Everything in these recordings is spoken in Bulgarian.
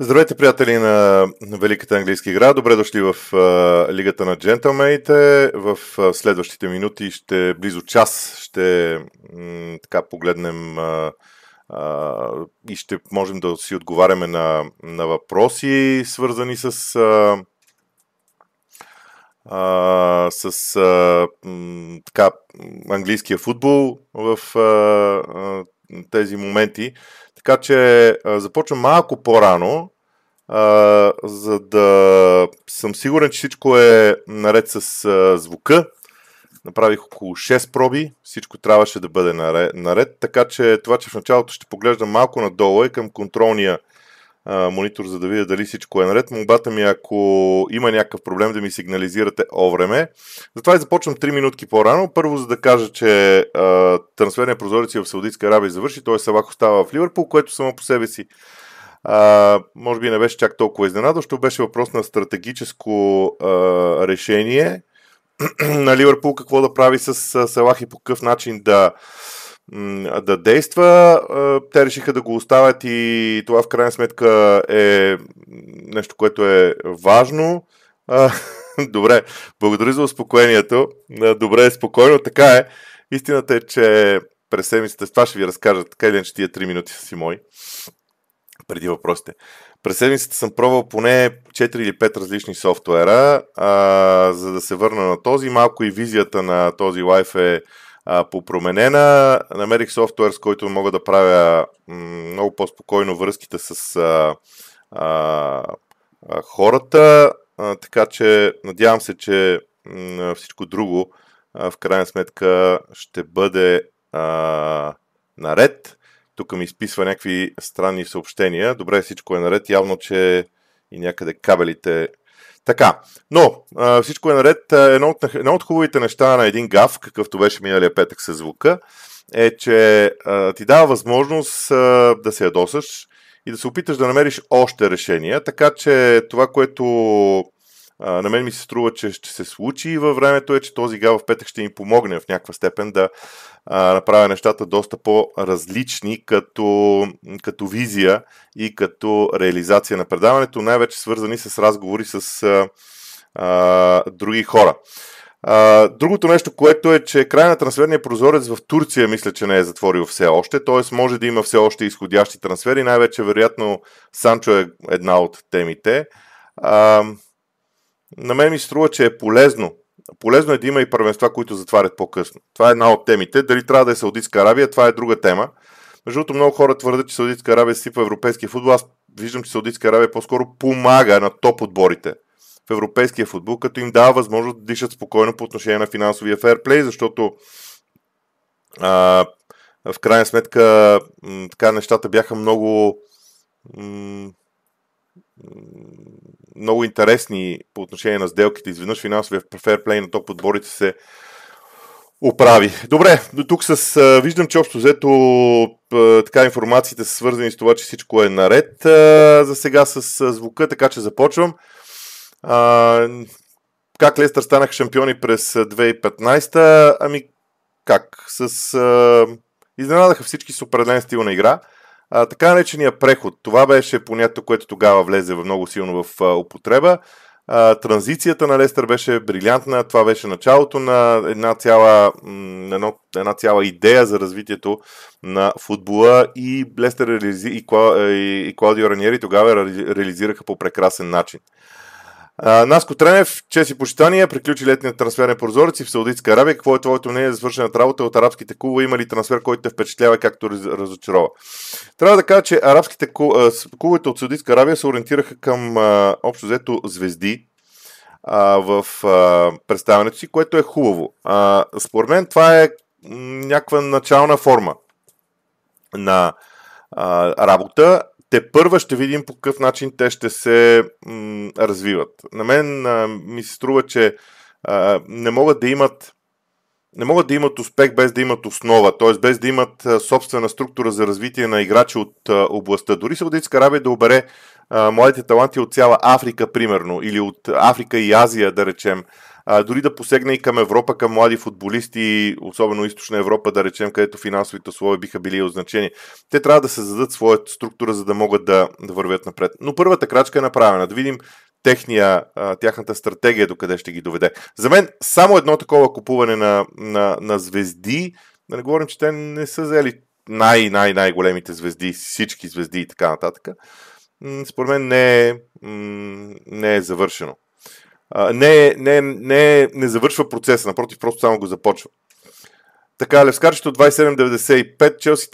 Здравейте, приятели на Великата английска игра. Добре дошли в Лигата на джентълмените. В следващите минути, близо час, ще погледнем и ще можем да си отговаряме на въпроси, свързани с английския футбол в тези моменти. Така че започвам малко по-рано, за да съм сигурен, че всичко е наред с звука. Направих около 6 проби, всичко трябваше да бъде наред, така че това, че в началото ще поглеждам малко надолу и към контролния монитор, за да видя дали всичко е наред. Молбата ми, ако има някакъв проблем, да ми сигнализирате овреме. Затова и започвам 3 минутки по-рано. Първо, за да кажа, че трансферният прозорец в Саудитска Арабия завърши, т.е. Салах остава в Ливърпул, което само по себе си може би не беше чак толкова изненадващо. Беше въпрос на стратегическо решение на Ливърпул какво да прави с Салах и по какъв начин да действа. Те решиха да го оставят и това в крайна сметка е нещо, което е важно. Добре, благодаря за успокоението. Добре, спокойно, така е. Истината е, че през седмицата, това ще ви разкажа, така или иначе тия 3 минути са си мои, преди въпросите. През седмицата съм пробвал поне 4 или 5 различни софтуера, за да се върна на този. Малко и визията на този лайф е попроменена. Намерих софтуер, с който мога да правя много по-спокойно връзките с хората, така че надявам се, че всичко друго в крайна сметка ще бъде наред. Тук ми изписва някакви странни съобщения. Добре, всичко е наред. Явно, че и някъде кабелите. Така, но всичко е наред. Едно от хубавите неща на един гаф, какъвто беше миналия петък със звука, е, че ти дава възможност да се ядосаш и да се опиташ да намериш още решения. Така че това, което на мен ми се струва, че ще се случи във времето, е, че този гаф в петък ще им помогне в някаква степен да направя нещата доста по-различни като визия и като реализация на предаването, най-вече свързани с разговори с други хора. Другото нещо, което е, че край на трансферния прозорец в Турция мисля, че не е затворил все още, т.е. може да има все още изходящи трансфери, най-вече вероятно Санчо е една от темите. На мен ми се струва, че е полезно. Полезно е да има и първенства, които затварят по-късно. Това е една от темите. Дали трябва да е Саудитска Арабия, това е друга тема. Между другото, много хора твърдят, че Саудитска Арабия сипва европейския футбол. Аз виждам, че Саудитска Арабия по-скоро помага на топ отборите в европейския футбол, като им дава възможност да дишат спокойно по отношение на финансовия фейрплей, защото в крайна сметка така нещата бяха много много интересни по отношение на сделките. Изведнъж финансовия фейрплей на топ отборите се оправи. Добре, до тук виждам, че общо взето така информациите са свързани с това, че всичко е наред за сега с звука, така че започвам. Как Лестър станаха шампиони през 2015? Ами как? Изненадаха всички с определен стил на игра. Така наречения преход, това беше понятие, което тогава влезе много силно в употреба. Транзицията на Лестър беше брилянтна, това беше началото на една цяла идея за развитието на футбола и Лестър и Клаудио Раниери тогава реализираха по прекрасен начин. Наско Тренев, чест и почитания, приключи летният трансферен прозорец и в Саудитска Арабия. Какво е твоето мнение за свършената работа от арабските клубове? Има ли трансфер, който те впечатлява, както разочарова? Трябва да кажа, че арабските клубове от Саудитска Арабия се ориентираха към общо взето звезди в представянето си, което е хубаво. Според мен това е някаква начална форма на работа. Тепърва ще видим по какъв начин те ще се развиват. На мен ми се струва, че не могат да имат не могат да имат успех без да имат основа, т.е. без да имат собствена структура за развитие на играчи от областта. Дори Саудитска Арабия да обере младите таланти от цяла Африка, примерно, или от Африка и Азия, да речем, дори да посегне и към Европа, към млади футболисти, особено източна Европа, да речем, където финансовите условия биха били от значение. Те трябва да създадат своята структура, за да могат да вървят напред. Но първата крачка е направена. Да видим тяхната стратегия, докъде ще ги доведе. За мен само едно такова купуване на звезди, да не говорим, че те не са взели най-големите звезди, всички звезди и така нататък, според мен не е завършено. Не завършва процеса, напротив, просто само го започва. Така, Левскарчето 2795, Челси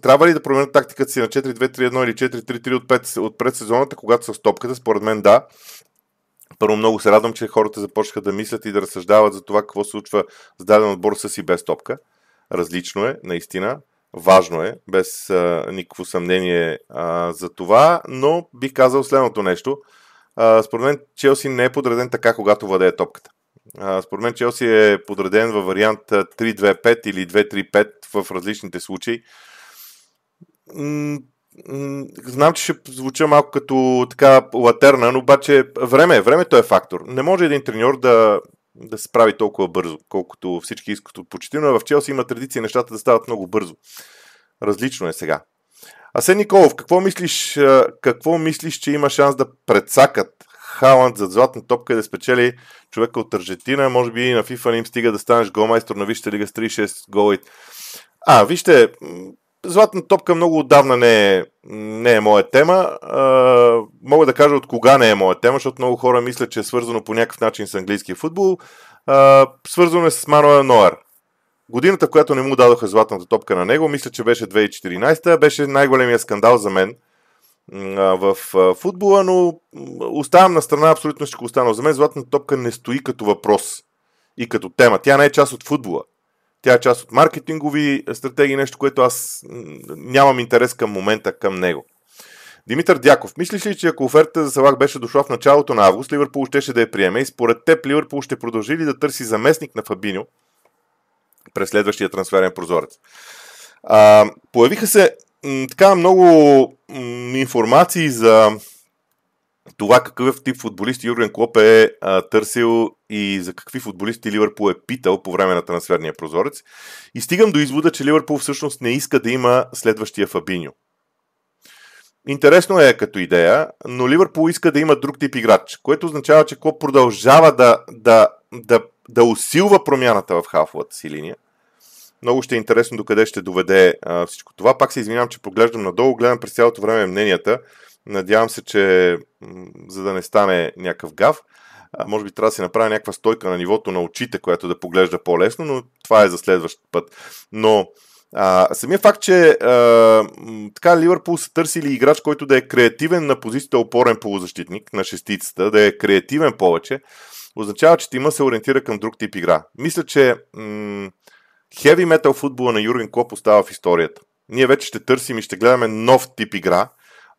трябва ли да променят тактиката си на 4-2-3-1 или 4-3-3 от предсезоната, когато са в топката? Според мен да. Първо, много се радвам, че хората започнаха да мислят и да разсъждават за това какво се случва с даден отбор с и без топка. Различно е, наистина. Важно е, без никакво съмнение за това, но бих казал следното нещо. Според мен Челси не е подреден така, когато владее топката. Според мен Челси е подреден във вариант 3-2-5 или 2-3-5 в различните случаи. Знам, че ще звуча малко като така латерна, но обаче времето е фактор. Не може един треньор да се справи толкова бързо, колкото всички искат от почти, но в Челси има традиция нещата да стават много бързо. Различно е сега. Асен Николов, какво мислиш, че има шанс да прецакат Халанд за златна топка и да спечели човека от Аржентина? Може би и на FIFA не им стига да станеш голмайстор на Висшата лига с 36 гола. Вижте, златна топка много отдавна не е моя тема. Мога да кажа от кога не е моя тема, защото много хора мислят, че е свързано по някакъв начин с английския футбол. Свързано е с Мануел Нойер. Годината, в която не му дадоха златната топка на него, мисля, че беше 2014-та, беше най-големия скандал за мен в футбола, но оставам на страна абсолютно всичко останало. За мен златната топка не стои като въпрос и като тема. Тя не е част от футбола. Тя е част от маркетингови стратегии, нещо, което аз нямам интерес към момента към него. Димитър Дяков, мислиш ли, че ако оферта за Салах беше дошла в началото на август, Ливърпул щеше да я приеме и според теб Ливърпул ще продължи ли да търси заместник на Фабиньо през следващия трансферен прозорец? Появиха се така много информации за това какъв тип футболисти Юрген Клоп е търсил и за какви футболисти Ливърпул е питал по време на трансферния прозорец. И стигам до извода, че Ливърпул всъщност не иска да има следващия Фабиньо. Интересно е като идея, но Ливърпул иска да има друг тип играч, което означава, че Клоп продължава да усилва промяната в халфовата си линия. Много ще е интересно докъде ще доведе всичко това. Пак се извинявам, че поглеждам надолу, гледам през цялото време мненията. Надявам се, че за да не стане някакъв гав, може би трябва да се направи някаква стойка на нивото на очите, която да поглежда по-лесно, но това е за следващ път. Но самия факт, че така Ливърпул са търсили играч, който да е креативен на позицията опорен полузащитник, на шестицата, да е креативен повече, означава, че тима се ориентира към друг тип игра. Мисля, че хеви метал футбола на Юрген Клоп остава в историята. Ние вече ще търсим и ще гледаме нов тип игра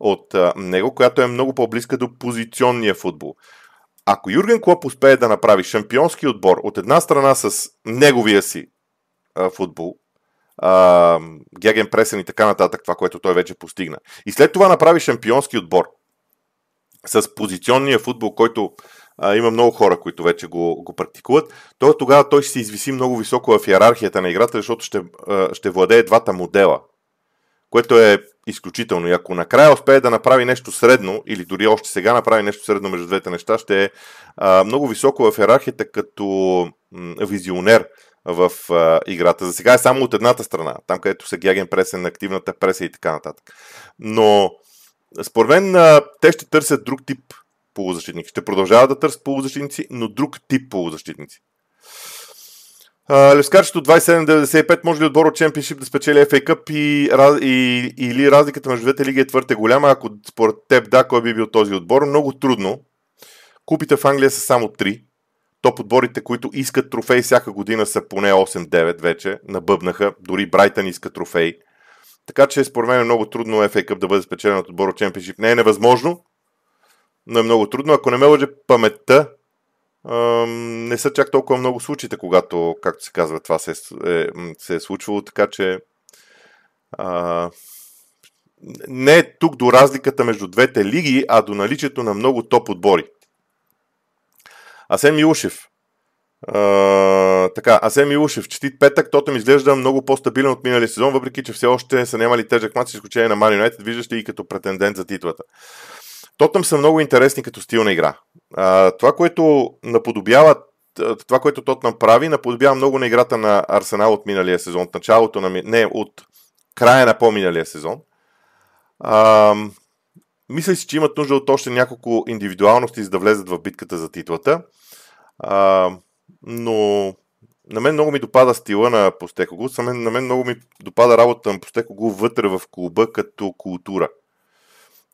от него, която е много по-близка до позиционния футбол. Ако Юрген Клоп успее да направи шампионски отбор от една страна с неговия си футбол, геген пресен и така нататък, това, което той вече постигна, и след това направи шампионски отбор с позиционния футбол, който има много хора, които вече го практикуват, то тогава той ще се извиси много високо в иерархията на играта, защото ще владее двата модела, което е изключително. И ако накрая успее да направи нещо средно, или дори още сега направи нещо средно между двете неща, ще е много високо в иерархията като визионер в играта. За сега е само от едната страна, там където са геген пресен, активната преса и така нататък. Но според мен те ще търсят друг тип полузащитници. Ще продължават да търсят полузащитници, но друг тип полузащитници. Левскарчето 2795, може ли отбор от Чемпионшип да спечели FA Cup или разликата между двете лиги е твърде голяма? Ако според теб да, кой би бил този отбор? Много трудно. Купите в Англия са само 3. Топ отборите, които искат трофей всяка година, са поне 8-9 вече. Набъбнаха. Дори Брайтън иска трофей. Така че според мен е много трудно FA Cup да бъде спечелен от отбор от Чемпионшип. Не е невъзможно, но е много трудно. Ако не ме лъже паметта, Не са чак толкова много случаите, когато, както се казва, това се е случвало, така че не е тук до разликата между двете лиги, а до наличието на много топ отбори. Асен Милушев. Асем Милушев, чети петък, Тотнъм изглежда много по-стабилен от миналия сезон, въпреки че все още са нямали тежък мач, с изключение на Ман Юнайтед, виждаш ли и като претендент за титлата. Тотнъм са много интересни като стилна игра. Това, което наподобява, това, което Тотнъм прави, наподобява много на играта на Арсенал от миналия сезон, от началото на... Не, от края на по-миналия сезон. Мисля си, че имат нужда от още няколко индивидуалности, за да влезат в битката за титлата. Но на мен много ми допада стила на Постекоглу. На мен много ми допада работата на Постекоглу вътре в клуба като култура.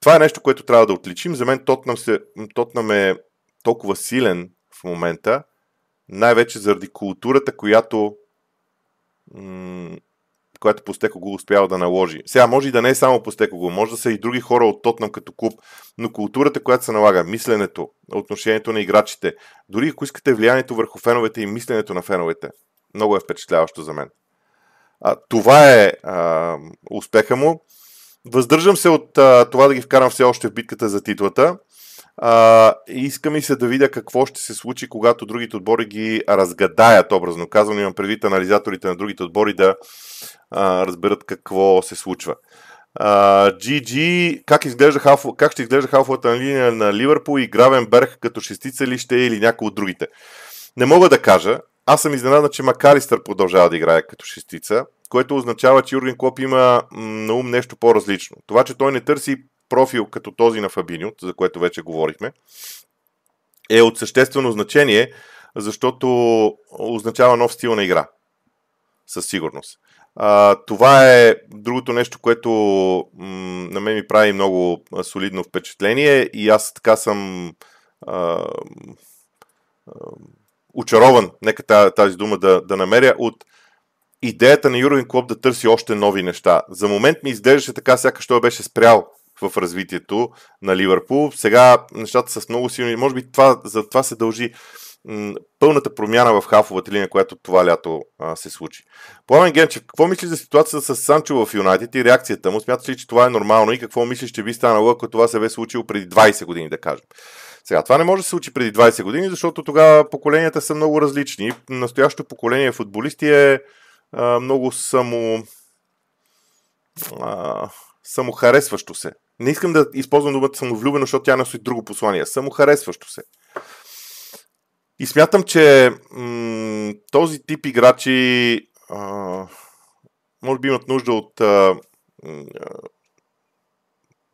Това е нещо, което трябва да отличим. За мен Тотнъм е толкова силен в момента, най-вече заради културата, която Постекоглу успява да наложи. Сега може и да не е само Постекоглу, може да са и други хора от Тотнъм като клуб, но културата, която се налага, мисленето, отношението на играчите, дори ако искате влиянието върху феновете и мисленето на феновете, много е впечатляващо за мен. Това е успеха му. Въздържам се от това да ги вкарам все още в битката за титлата. Иска ми се да видя какво ще се случи, когато другите отбори ги разгадаят, образно казвам. Имам предвид анализаторите на другите отбори да разберат какво се случва. GG, как ще изглежда халфовата линия на Ливърпул и Гравенберг, като шестица ли ще или някой от другите? Не мога да кажа. Аз съм изненадан, че Макалистър продължава да играе като шестица, което означава, че Юрген Клоп има на ум нещо по-различно. Това, че той не търси профил като този на Фабиньо, за което вече говорихме, е от съществено значение, защото означава нов стил на игра. Със сигурност. Това е другото нещо, което на мен ми прави много солидно впечатление и аз така съм очарован, нека тази дума да намеря, от идеята на Юрген Клоп да търси още нови неща. За момент ми изглеждаше така, сякаш той беше спрял в развитието на Ливърпул. Сега нещата са много силни. Може би за това се дължи пълната промяна в халфовата линия, която това лято се случи. Пламен Генчев, какво мислиш за ситуацията с Санчо в Юнайтед и реакцията му? Смяташ ли, че това е нормално и какво мислиш, че би станало, ако това се бе случило преди 20 години, да кажем? Сега, това не може да се случи преди 20 години, защото тогава поколенията са много различни. Настоящото поколение футболисти е много самохаресващо се. Не искам да използвам думата самовлюбено, защото тя носи друго послание. Самохаресващо се. И смятам, че този тип играчи може би имат нужда от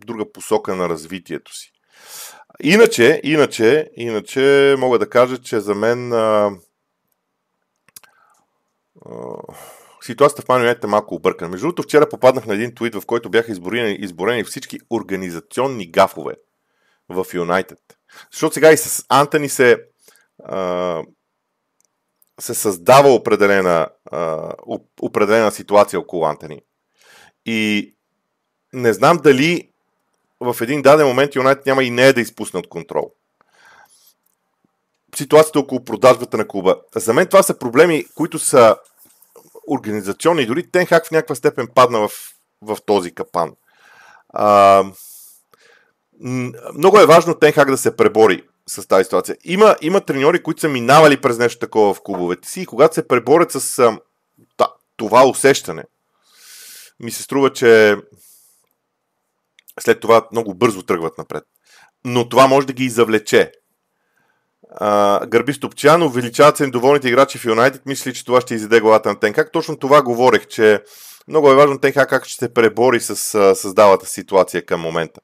друга посока на развитието си. Иначе мога да кажа, че за мен ситуацията в Ман Юнайтед е малко объркана. Между другото, вчера попаднах на един твит, в който бяха изборени всички организационни гафове в Юнайтед. Защото сега и с Антони се създава определена ситуация около Антони. И не знам дали в един даден момент Юнайтед няма и не е да изпусне от контрол. Ситуацията около продажбата на клуба. За мен това са проблеми, които са организационни. Дори Тенхаг в някаква степен падна в този капан. Много е важно Тенхаг да се пребори с тази ситуация. Има треньори, които са минавали през нещо такова в клубовете си и когато се преборят с това усещане, ми се струва, че след това много бързо тръгват напред. Но това може да ги завлече. Гърби Стопчан, увеличават се недоволните играчи в Юнайтед, мисли, че това ще изяде главата на Тенхаг. Точно това говорех, че много е важно Тенхаг как ще се пребори с създалата ситуация към момента.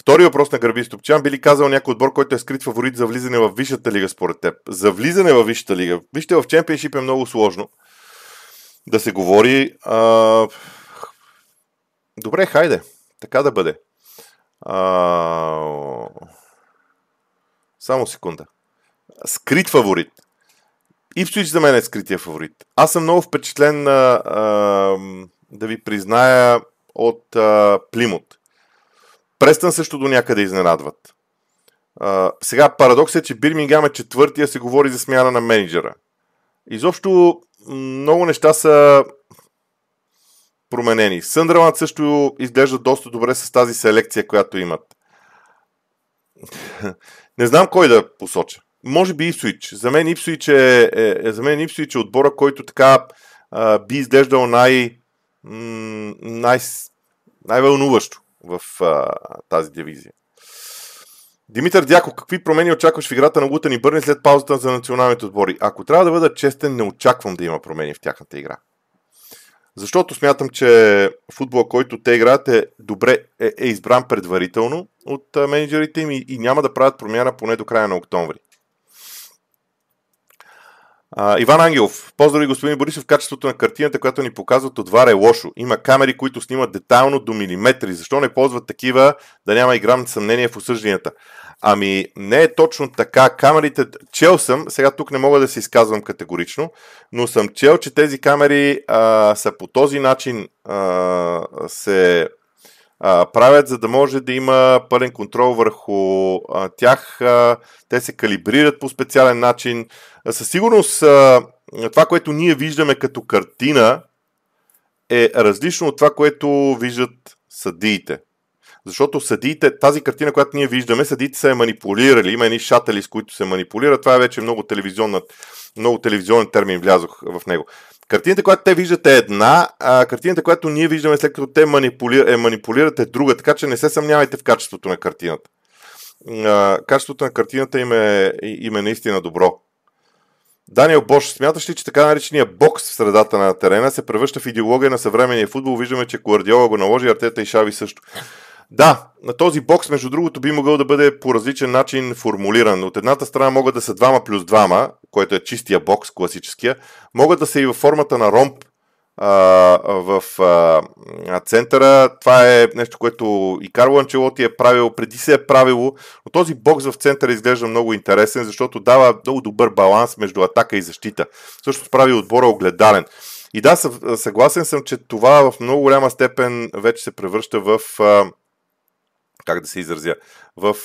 Втори въпрос на Гърби Стопчан, би ли казал някой отбор, който е скрит фаворит за влизане в Висшата лига според теб? За влизане в Висшата лига. Вижте, в Чемпионшип е много сложно да се говори. Добре, хайде. Така да бъде. Само секунда. Скрит фаворит. Ипсуич за мен е скрития фаворит. Аз съм много впечатлен, да ви призная, от Плимут. Престън също до някъде изненадват. Сега парадокс е, че Бирмингам е четвъртия, се говори за смяна на менеджера. Изобщо много неща са променени. Съндърланд също изглежда доста добре с тази селекция, която имат. Не знам кой да посоча. Може би Ипсуич. За мен Ипсуич е отбора, който така би изглеждал най-вълнуващо в тази дивизия. Димитър Дяков, какви промени очакваш в играта на Лутен и Бърни след паузата за националните отбори? Ако трябва да бъда честен, не очаквам да има промени в тяхната игра. Защото смятам, че футбола, който те играят, е избран предварително от менеджерите им и няма да правят промяна поне до края на октомври. Иван Ангелов, поздрави господин Борисов, качеството на картината, която ни показват отвар е лошо. Има камери, които снимат детайлно до милиметри. Защо не ползват такива, да няма и грам съмнение в осъжданията? Ами не е точно така. Камерите, чел съм, сега тук не мога да се изказвам категорично, но съм чел, че тези камери са по този начин се правят, за да може да има пълен контрол върху тях. Те се калибрират по специален начин. Със сигурност това, което ние виждаме като картина, е различно от това, което виждат съдиите. Защото съдиите, тази картина, която ние виждаме, съдиите са я манипулирали. Има едни шатели, с които се манипулира. Това е вече много телевизионен термин, влязох в него. Картината, която те виждат е една, а картината, която ние виждаме след като те манипулират е друга. Така че не се съмнявайте в качеството на картината. Качеството на картината им е наистина добро. Даниел Бош, смяташ ли, че така наречения бокс в средата на терена се превръща в идеология на съвременния футбол? Виждаме, че Гвардиола го наложи, Артета и Шави също. Да, на този бокс, между другото, би могъл да бъде по различен начин формулиран. От едната страна могат да са 2+2, което е чистия бокс, класическия. Могат да са и във формата на ромб в центъра. Това е нещо, което и Карло Анчелоти е правил, преди се е правило. Но този бокс в центъра изглежда много интересен, защото дава много добър баланс между атака и защита. Също прави отбора огледален. И да, съгласен съм, че това в много голяма степен вече се превръща в... как да се изразя, в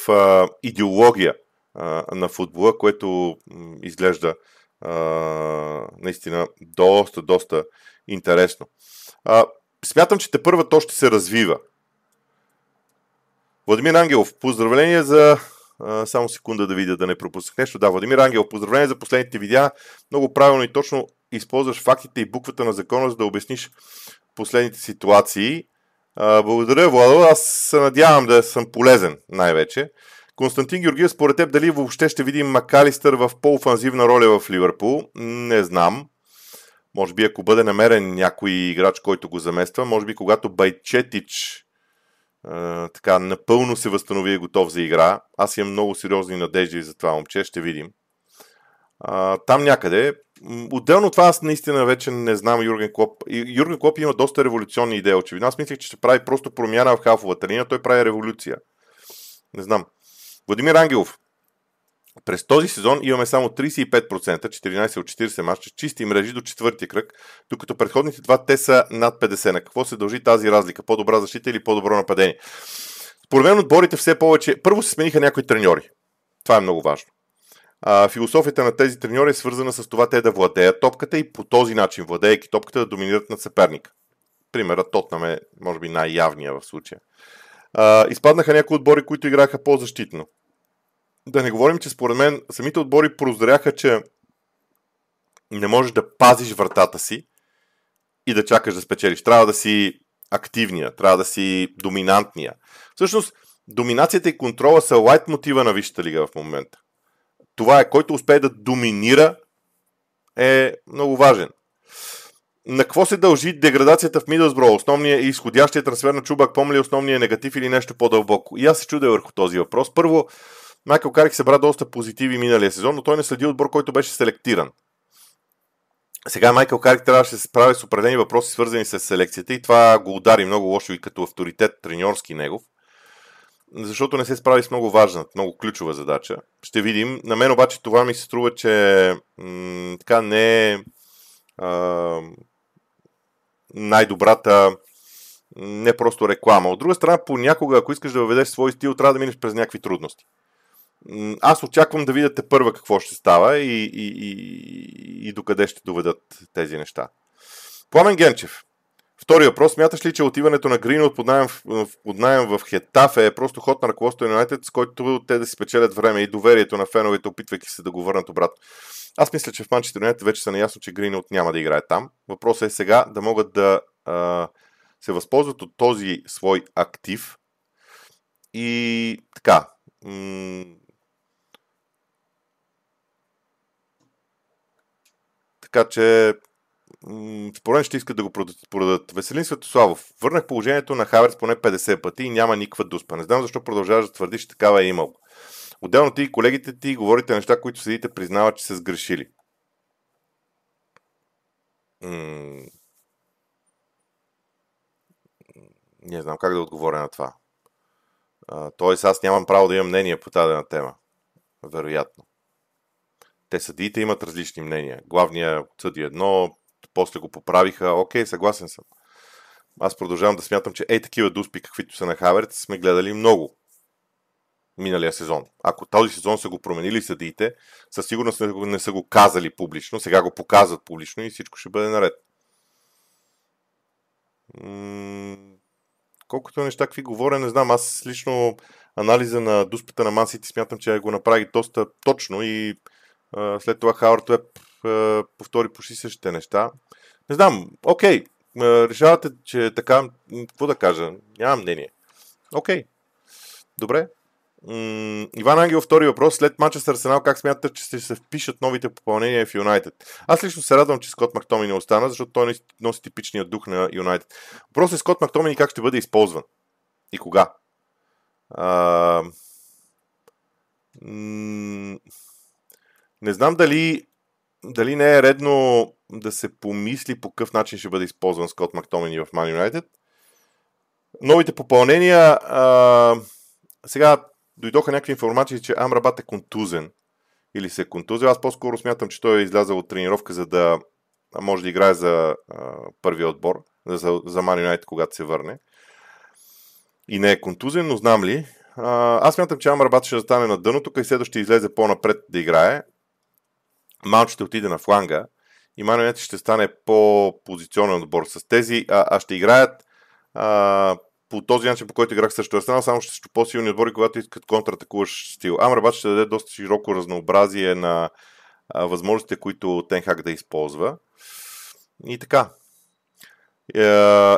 идеология на футбола, което изглежда наистина доста интересно. Смятам, че тепърва то ще се развива. Владимир Ангелов, поздравление за... само секунда да видя, да не пропуснах нещо. Да, Владимир Ангелов, поздравление за последните видеа. Много правилно и точно използваш фактите и буквата на закона, за да обясниш последните ситуации. Благодаря, Владо. Аз се надявам да съм полезен най-вече. Константин Георгиев, според теб дали въобще ще видим Макалистър в по-офанзивна роля в Ливърпул? Не знам. Може би ако бъде намерен някой играч, който го замества, може би когато Байчетич така напълно се възстанови и готов за игра. Аз имам много сериозни надежди за това момче, ще видим. Там някъде. Отделно това аз наистина вече не знам Юрген Клоп. Юрген Клоп има доста революционни идеи, очевидно. Аз мислех, че ще прави просто промяна в халфовата линия, той прави революция. Не знам. Владимир Ангелов. През този сезон имаме само 35%, 14 от 40 мача, чисти мрежи до четвъртия кръг, докато предходните два те са над 50. На какво се дължи тази разлика? По-добра защита или по-добро нападение? Според мен отборите все повече... Първо се смениха някои треньори. Това е много важно. Философията на тези треньори е свързана с това те да владеят топката и по този начин, владеейки топката, да доминират над съперника. Примерът Тотнъм е, може би, най-явния в случая. Изпаднаха някои отбори, които играха по-защитно. Да не говорим, че според мен самите отбори прозряха, че не можеш да пазиш вратата си и да чакаш да спечелиш. Трябва да си активния, трябва да си доминантния. Всъщност, доминацията и контрола са лайт мотива на Висшата лига в момента. Това е, който успее да доминира, е много важен. На какво се дължи деградацията в Мидълсбро? Основният и изходящия трансфер на Чубак, помни ли основният негатив или нещо по-дълбоко? И аз се чудя върху този въпрос. Първо, Майкъл Карик събра доста позитиви миналия сезон, но той не следи отбор, който беше селектиран. Сега Майкъл Карик трябваше да се справи с определени въпроси, свързани с селекцията и това го удари много лошо и като авторитет треньорски негов. Защото не се справи с много важна, много ключова задача. Ще видим. На мен обаче това ми се струва, че така не е най-добрата не просто реклама. От друга страна, понякога, ако искаш да въведеш свой стил, трябва да минеш през някакви трудности. Аз очаквам да видите първа какво ще става и докъде ще доведат тези неща. Пламен Генчев. Втори въпрос. Смяташ ли, че отиването на Гринвуд под наем в Хетафе е просто ход на ръководството на Юнайтед, с който те да си печелят време и доверието на феновете, опитвайки се да го върнат обратно? Аз мисля, че в Манчестър Юнайтед вече са наясно, че Гринвуд няма да играе там. Въпросът е сега да могат да се възползват от този свой актив. И така... Така че според ще искат да го продадат. Веселин Светославов. Върнах положението на Хаверс поне 50 пъти и няма никаква дуспа. Не знам защо продължаваш да твърдиш, че такава е имал. Отделно ти и колегите ти говорите неща, които седите признават, че са сгрешили. Не знам как да отговоря на това. Тоест аз нямам право да имам мнение по тази тема. Вероятно. Те съдиите имат различни мнения. Главният съди едно, после го поправиха. Окей, съгласен съм. Аз продължавам да смятам, че такива дуспи, каквито са на Хаверц, сме гледали много миналия сезон. Ако този сезон са го променили съдиите, със сигурност не са го казали публично. Сега го показват публично и всичко ще бъде наред. Колкото неща, какви говоря, не знам. Аз лично анализа на дуспата на Ман Сити смятам, че го направи доста точно и след това Хауърд Уеб повтори почти същите неща. Не знам, окей, решавате, че така, какво да кажа, нямам мнение. Окей, добре. Иван Ангел, втори въпрос. След мача с Арсенал, как смятате, че ще се впишат новите попълнения в Юнайтед? Аз лично се радвам, че Скот Мактомини остана, защото той носи типичния дух на Юнайтед. Въпросът е Скот Мактомини как ще бъде използван и кога. Не знам дали не е редно да се помисли по какъв начин ще бъде използван Скот Мактомини в Ман Юнайтед. Новите попълнения... сега дойдоха някакви информации, че Амрабат е контузен или се е контузил. Аз по-скоро смятам, че той е излязъл от тренировка, за да може да играе за първия отбор, за Ман Юнайтед, когато се върне. И не е контузен, но знам ли. Аз смятам, че Амрабат ще застане на дъното, и следва ще излезе по-напред да играе. Малко ще отиде на фланга и Ман Юнайтед ще стане по-позиционен отбор с тези, ще играят по този начин, по който играх също Арсенал, само ще са по-силни отбори, когато искат контратакуваш стил. Амрабат ще даде доста широко разнообразие на възможностите, които Тенхаг да използва. И така.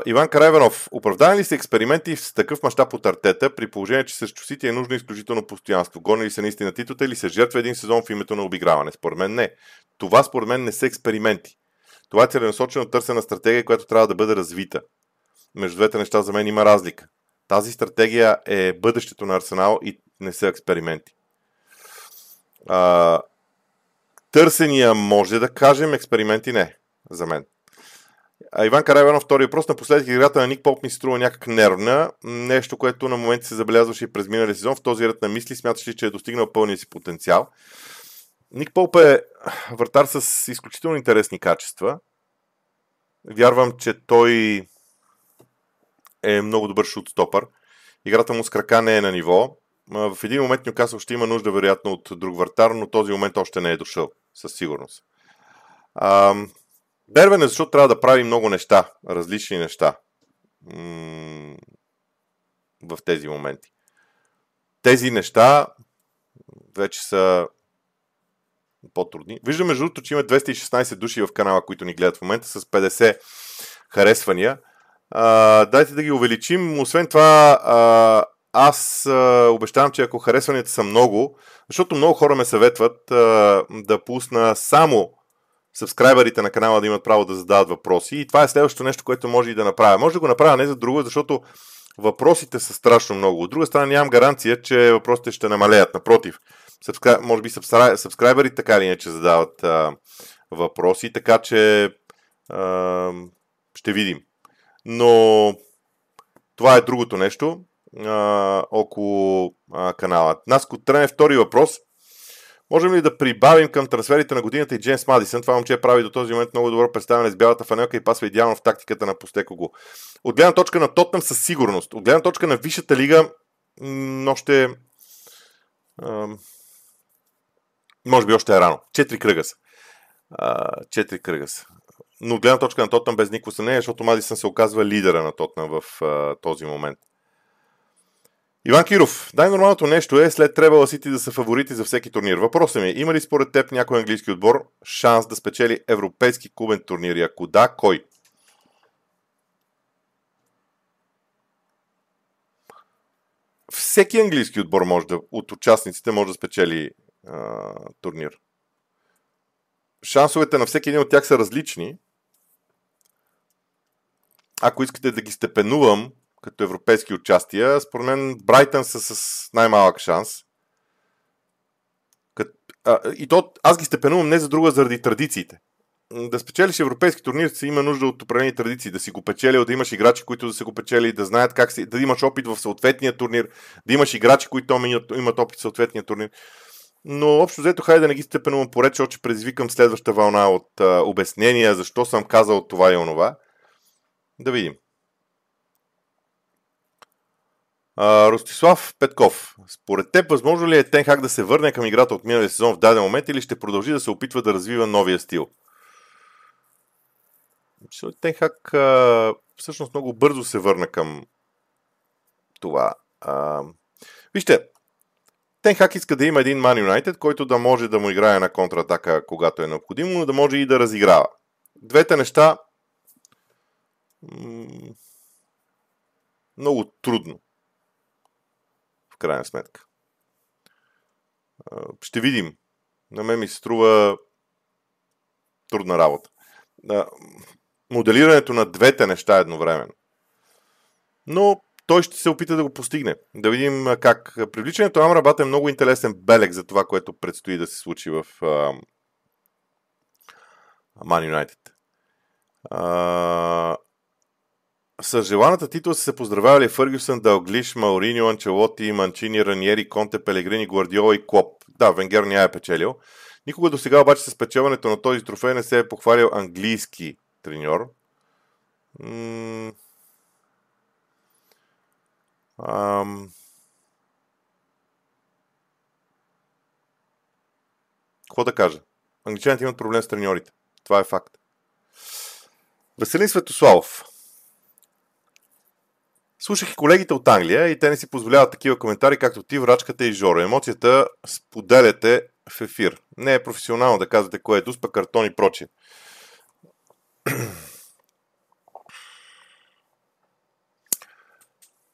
Иван Карайванов. Оправдани ли са експерименти в такъв мащаб от Артета, при положение, че срещу Сити е нужно изключително постоянство? Гони ли са наистина титлата или се жертва един сезон в името на обиграване? Според мен не. Това според мен не са експерименти. Това е целенасочено търсена стратегия, която трябва да бъде развита. Между двете неща за мен има разлика. Тази стратегия е бъдещето на Арсенал и не са експерименти. Търсения може да кажем, експерименти не, за мен. Иван Карайванов, втори въпрос. Напоследък играта на Ник Полп ми се струва някак нервна. Нещо, което на момента се забелязваше и през миналия сезон. В този ред на мисли смяташ ли, че е достигнал пълния си потенциал? Ник Полп е вратар с изключително интересни качества. Вярвам, че той е много добър шутстопър. Играта му с крака не е на ниво. В един момент Нюкасъл ще има нужда, вероятно, от друг вратар, но този момент още не е дошъл, със сигурност. Дервен е, защото трябва да прави много неща, различни неща в тези моменти. Тези неща вече са по-трудни. Виждаме, между другото, че има 216 души в канала, които ни гледат в момента, с 50 харесвания. Дайте да ги увеличим. Освен това, аз обещавам, че ако харесванията са много, защото много хора ме съветват да пусна само сабскрайбърите на канала да имат право да задават въпроси, и това е следващото нещо, което може и да направя. Може да го направя не за друго, защото въпросите са страшно много. От друга страна нямам гаранция, че въпросите ще намалеят. Напротив, може би сабскрайбърите така или иначе задават въпроси, така че ще видим. Но това е другото нещо около канала. Наско Тренев, втори въпрос. Можем ли да прибавим към трансферите на годината и Джеймс Мадисън? Това момче прави до този момент много добро представяне с бялата фанелка и пасва идеално в тактиката на Постекоглу. От гледна точка на Тотнъм със сигурност. От гледна точка на Висшата лига, но ще Може би още е рано. 4 кръга са. 4 кръга са. Но от гледна точка на Тотнъм без никакво съмнение, защото Мадисън се оказва лидера на Тотнъм в този момент. Иван Киров, най-нормалното нещо е след Требъл Сити да са фаворити за всеки турнир. Въпросът ми е, има ли според теб някой английски отбор шанс да спечели европейски клубен турнир? И ако да, кой? Всеки английски отбор може да, от участниците може да спечели турнир. Шансовете на всеки един от тях са различни. Ако искате да ги степенувам като европейски участия, според мен Брайтън са с най-малък шанс. Аз ги степенувам не за друго, заради традициите. Да спечелиш европейски турнир си има нужда от определени традиции, да си го печели, да имаш играчи, които да се го печели, да знаят как си, да имаш опит в съответния турнир, да имаш играчи, които имат опит в съответния турнир. Но общо взето, хайде да не ги степенувам поред, че предизвикам следваща вълна от обяснения, защо съм казал това и онова. Да видим. Ростислав Петков, според теб възможно ли е Тенхаг да се върне към играта от миналия сезон в даден момент или ще продължи да се опитва да развива новия стил? Тенхаг всъщност много бързо се върна към това. Вижте, Тенхаг иска да има един Ман Юнайтед, който да може да му играе на контратака, когато е необходимо, но да може и да разиграва. Двете неща много трудно. В крайна сметка. Ще видим. На мен ми се струва трудна работа. Моделирането на двете неща едновременно. Но той ще се опита да го постигне. Да видим как. Привличането на Амрабат е много интересен белег за това, което предстои да се случи в Ман Юнайтед. С желаната титла са се поздравявали Фъргюсън, Далглиш, Мауриньо, Анчелоти, Манчини, Раниери, Конте, Пелегрини, Гвардиола и Клоп. Да, Венгер не е печелил. Никога до сега обаче със спечелването на този трофей не се е похвалил английски треньор. Какво да кажа? Англичаните имат проблем с треньорите. Това е факт. Веселин Светославов. Слушах и колегите от Англия и те не си позволяват такива коментари, както ти, Врачката и Жоро. Емоцията споделяте в ефир. Не е професионално да казвате кое е дуспа, картон и прочие.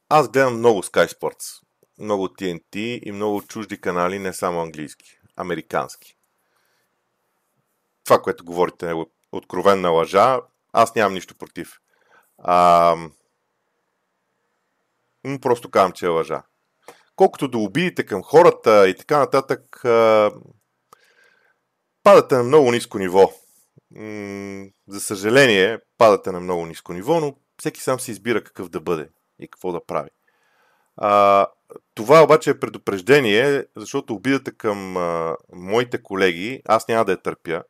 Аз гледам много Sky Sports, много TNT и много чужди канали, не само английски, американски. Това, което говорите, е откровенна лъжа. Аз нямам нищо против. Просто казвам, че е лъжа. Колкото да обидите към хората и така нататък, падате на много ниско ниво. За съжаление, падате на много ниско ниво, но всеки сам си избира какъв да бъде и какво да прави. Това обаче е предупреждение, защото обидата към моите колеги, аз няма да я търпя.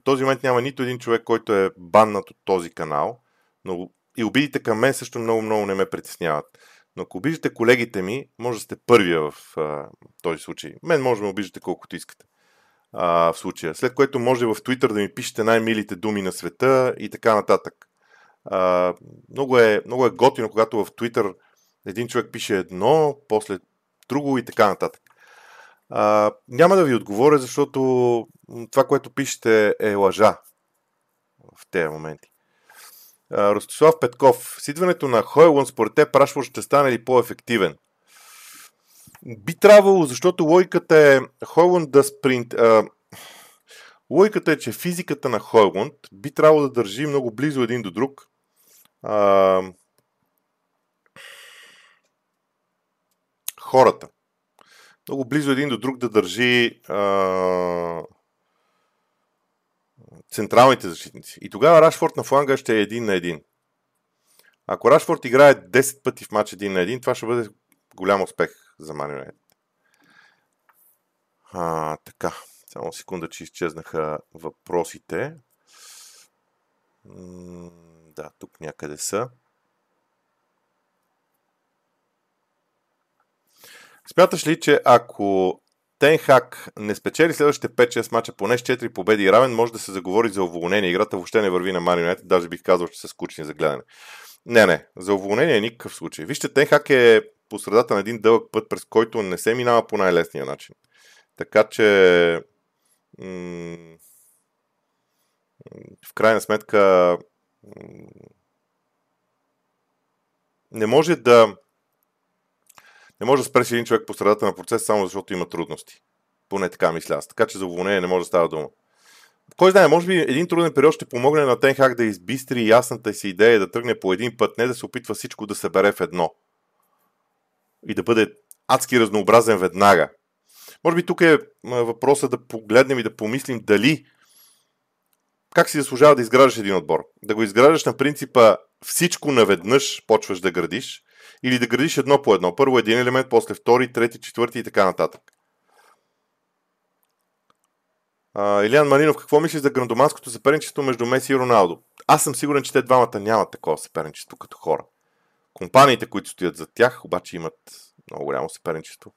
В този момент няма нито един човек, който е баннат от този канал, но и обидите към мен също много-много не ме притесняват. Но ако обиждате колегите ми, може да сте първия в този случай. Мен може да ме обиждате колкото искате в случая. След което може в Twitter да ми пишете най-милите думи на света и така нататък. Много е готино, когато в Twitter един човек пише едно, после друго и така нататък. Няма да ви отговоря, защото това, което пишете, е лъжа в тези моменти. Ростислав Петков. С идването на Хойланд според те Рашфорд ще стане ли по-ефективен? Би трябвало, защото логиката е Хойланд да спринт... Логиката е, че физиката на Хойланд би трябвало да държи много близо един до друг. Хората. Много близо един до друг да държи централните защитници. И тогава Рашфорд на фланга ще е 1-1. Ако Рашфорд играе 10 пъти в матч 1-1, това ще бъде голям успех за Ман Юнайтед. Така. Само секунда, че изчезнаха въпросите. Да, тук някъде са. Смяташ ли, че ако Тенхаг не спечели следващите 5-6 мача, поне с 4 победи и равен, може да се заговори за уволнение. Играта въобще не върви на Ман Юнайтед, даже бих казал, че са скучни за гледане. Не, за уволнение никакъв случай. Вижте, Тенхаг е по средата на един дълъг път, през който не се минава по най-лесния начин. Така че в крайна сметка не може да спреш един човек по средата на процес, само защото има трудности. Поне така мисля аз. Така че за уволнение не може да става дума. Кой знае, може би един труден период ще помогне на Тенхаг да избистри ясната си идея да тръгне по един път, не да се опитва всичко да събере в едно. И да бъде адски разнообразен веднага. Може би тук е въпросът да погледнем и да помислим дали как си заслужава да изграждаш един отбор. Да го изграждаш на принципа всичко наведнъж почваш да градиш, или да градиш едно по едно. Първо един елемент, после втори, трети, четвърти и така нататък. Илиан Маринов, какво мислиш за грандоманското съперничество между Меси и Роналдо? Аз съм сигурен, че те двамата нямат такова съперничество като хора. Компаниите, които стоят зад тях, обаче имат много голямо съперничество.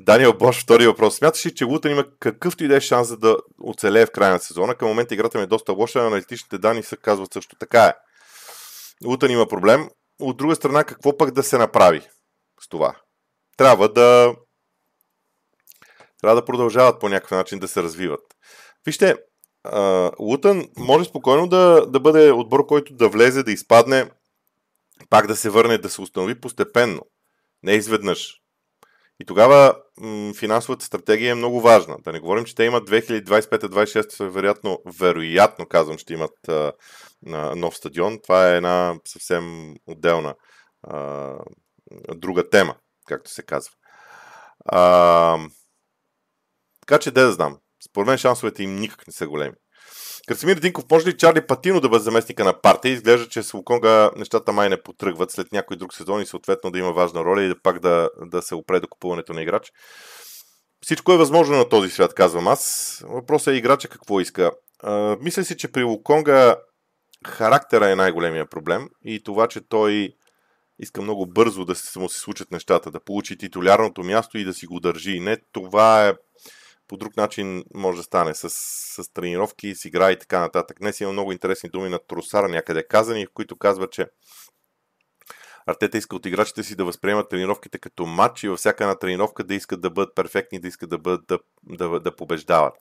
Даниел Бош, втори въпрос. Смяташ ли, че Лутен има какъвто и да е шанс за да оцелее в края на сезона? Към момента играта ми е доста лоша, аналитичните данни се казват също така е. Лутен има проблем. От друга страна, какво пък да се направи с това? Трябва да продължават по някакъв начин да се развиват. Вижте, Лутън може спокойно да бъде отбор, който да влезе, да изпадне, пак да се върне, да се установи постепенно, не изведнъж. И тогава финансовата стратегия е много важна. Да не говорим, че те имат 2025-26, вероятно казвам, ще имат нов стадион. Това е една съвсем отделна друга тема, както се казва. Така че, да знам. Според мен шансовете им никак не са големи. Красимир Динков, може ли Чарли Патино да бъде заместника на Партей? Изглежда, че с Луконга нещата май не потръгват след някой друг сезон и съответно да има важна роля и да пак да се опре до купуването на играч. Всичко е възможно на този свят, казвам аз. Въпросът е играча какво иска. Мисля си, че при Луконга характера е най-големия проблем и това, че той иска много бързо да му се случат нещата, да получи титулярното място и да си го държи. Не, това е по друг начин може да стане с тренировки, с игра и така нататък. Днес има много интересни думи на Тросара някъде казани, в които казва, че Артета иска от играчите си да възприемат тренировките като матч и във всяка една тренировка да искат да бъдат перфектни, да искат да побеждават.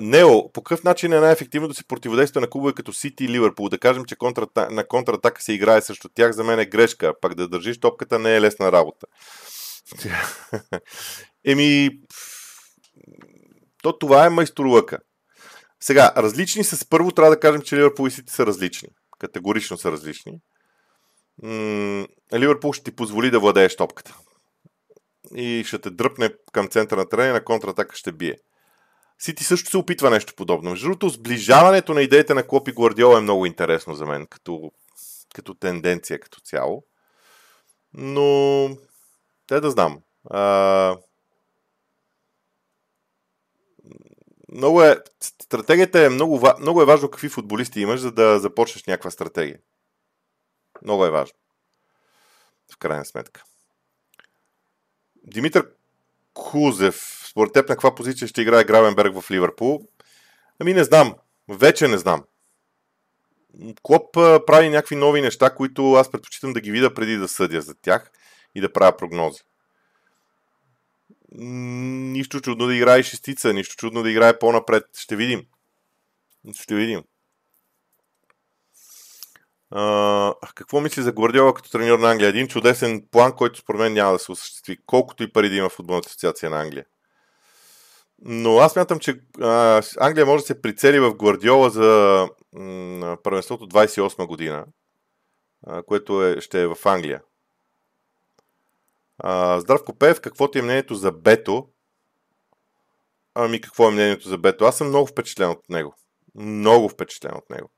Нео, по какъв начин е най-ефективно да се противодейства на клубове като Сити и Ливърпул? Да кажем, че на контратака се играе срещу тях, за мен е грешка, пак да държиш топката не е лесна работа. То това е майсторлъка. Сега, различни са, първо трябва да кажем, че Ливърпул и Сити са различни. Категорично са различни. Ливърпул ще ти позволи да владееш топката. И ще те дръпне към центъра на терена, на контратака ще бие. Сити също се опитва нещо подобно. Между другото, сближаването на идеите на Клоп и Гвардиола е много интересно за мен, като тенденция, като цяло. Но да знам. Стратегията е много е важно какви футболисти имаш, за да започнеш някаква стратегия. Много е важно. В крайна сметка. Димитър Кузев, според теб на каква позиция ще играе Гравенберг в Ливърпул? Не знам. Вече не знам. Клоп прави някакви нови неща, които аз предпочитам да ги видя преди да съдя за тях и да правя прогнози. Нищо чудно да играе шестица, нищо чудно да играе по-напред. Ще видим. Какво мисли за Гвардиола като треньор на Англия? Един чудесен план, който според мен няма да се осъществи, колкото и пари да има футболната асоциация на Англия. Но аз мятам, че Англия може да се прицели в Гвардиола за първенството 28 година, което ще е в Англия. Здравко Пеев, какво ти е мнението за Бето? Какво е мнението за Бето? Аз съм много впечатлен от него.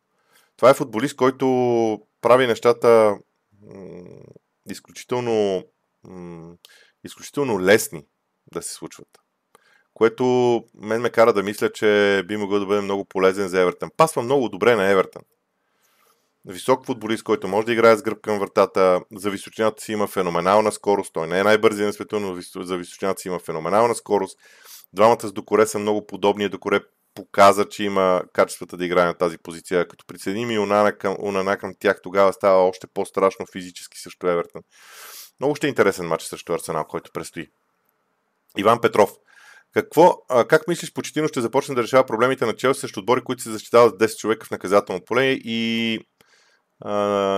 Това е футболист, който прави нещата изключително лесни да се случват. Което мен ме кара да мисля, че би могъл да бъде много полезен за Евертън. Пасва много добре на Евертън. висок футболист, който може да играе с гръб към вратата, за височината си има феноменална скорост, той не е най-бързият на света, но за височината си има феноменална скорост. Двамата с Докоре са много подобни, Докоре показа, че има качествата да играе на тази позиция. Като присъединим и Унана към тях, тогава става още по-страшно физически също Евертън. Много ще е интересен матч също Арсенал, който предстои. Иван Петров. Как мислиш, Почетино ще започне да решава проблемите на Челси срещу отбори, които се защитават с 10 човека в наказателно поле, и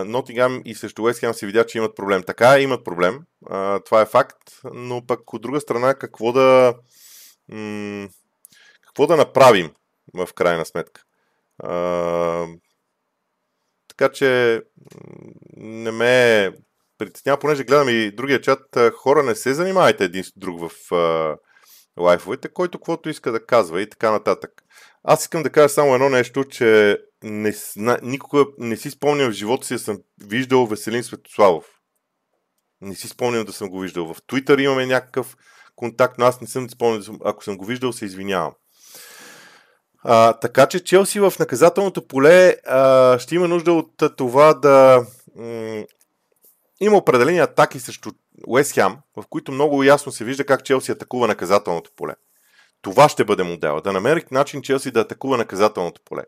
Нотингам и срещу Уест Хем се видя, че имат проблем. Така, имат проблем. Това е факт, но пък от друга страна какво да направим в крайна сметка. Така че не ме притеснява, понеже гледам и другия чат, хора, не се занимавайте един с друг в лайфовете, който каквото иска да казва и така нататък. Аз искам да кажа само едно нещо, че никога не си спомням в живота си да съм виждал Веселин Светославов. Не си спомням да съм го виждал. В Twitter имаме някакъв контакт, но аз не съм спомнил. Ако съм го виждал, се извинявам. Така че Челси в наказателното поле ще има нужда от това да има определени атаки срещу Уест Хем, в които много ясно се вижда как Челси атакува наказателното поле. Това ще бъде модела. Да намери начин Челси да атакува наказателното поле.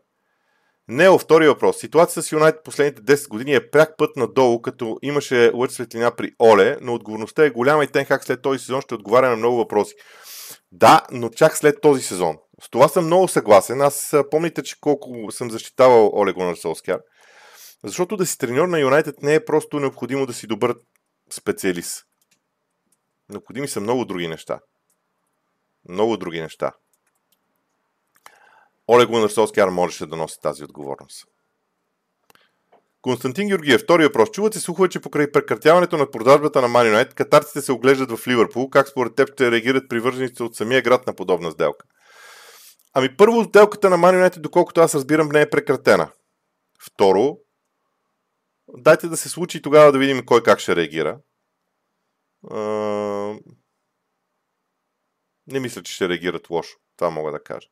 Нео, втори въпрос. Ситуацията с Юнайтед последните 10 години е пряк път надолу, като имаше лъч светлина при Оле, но отговорността е голяма и Тенхаг след този сезон ще отговаря на много въпроси. Да, но чак след този сезон. С това съм много съгласен. Аз помните, че колко съм защитавал Оле Гунар Солскяр. Защото да си треньор на Юнайтед не е просто необходимо да си добър специалист. Необходими са много други неща. Много други неща. Оле Гунар Солскяр можеше да носи тази отговорност. Константин Георгиев, втори въпрос. Чуват се слухове, че покрай прекратяването на продажбата на Ман Юнайтед, катарците се оглеждат в Ливърпул. Как според теб ще реагират привържениците от самия град на подобна сделка? Ами първо, сделката на Ман Юнайтед, доколкото аз разбирам, не е прекратена. Второ, дайте да се случи тогава да видим кой как ще реагира. Не мисля, че ще реагират лошо. Това мога да кажа.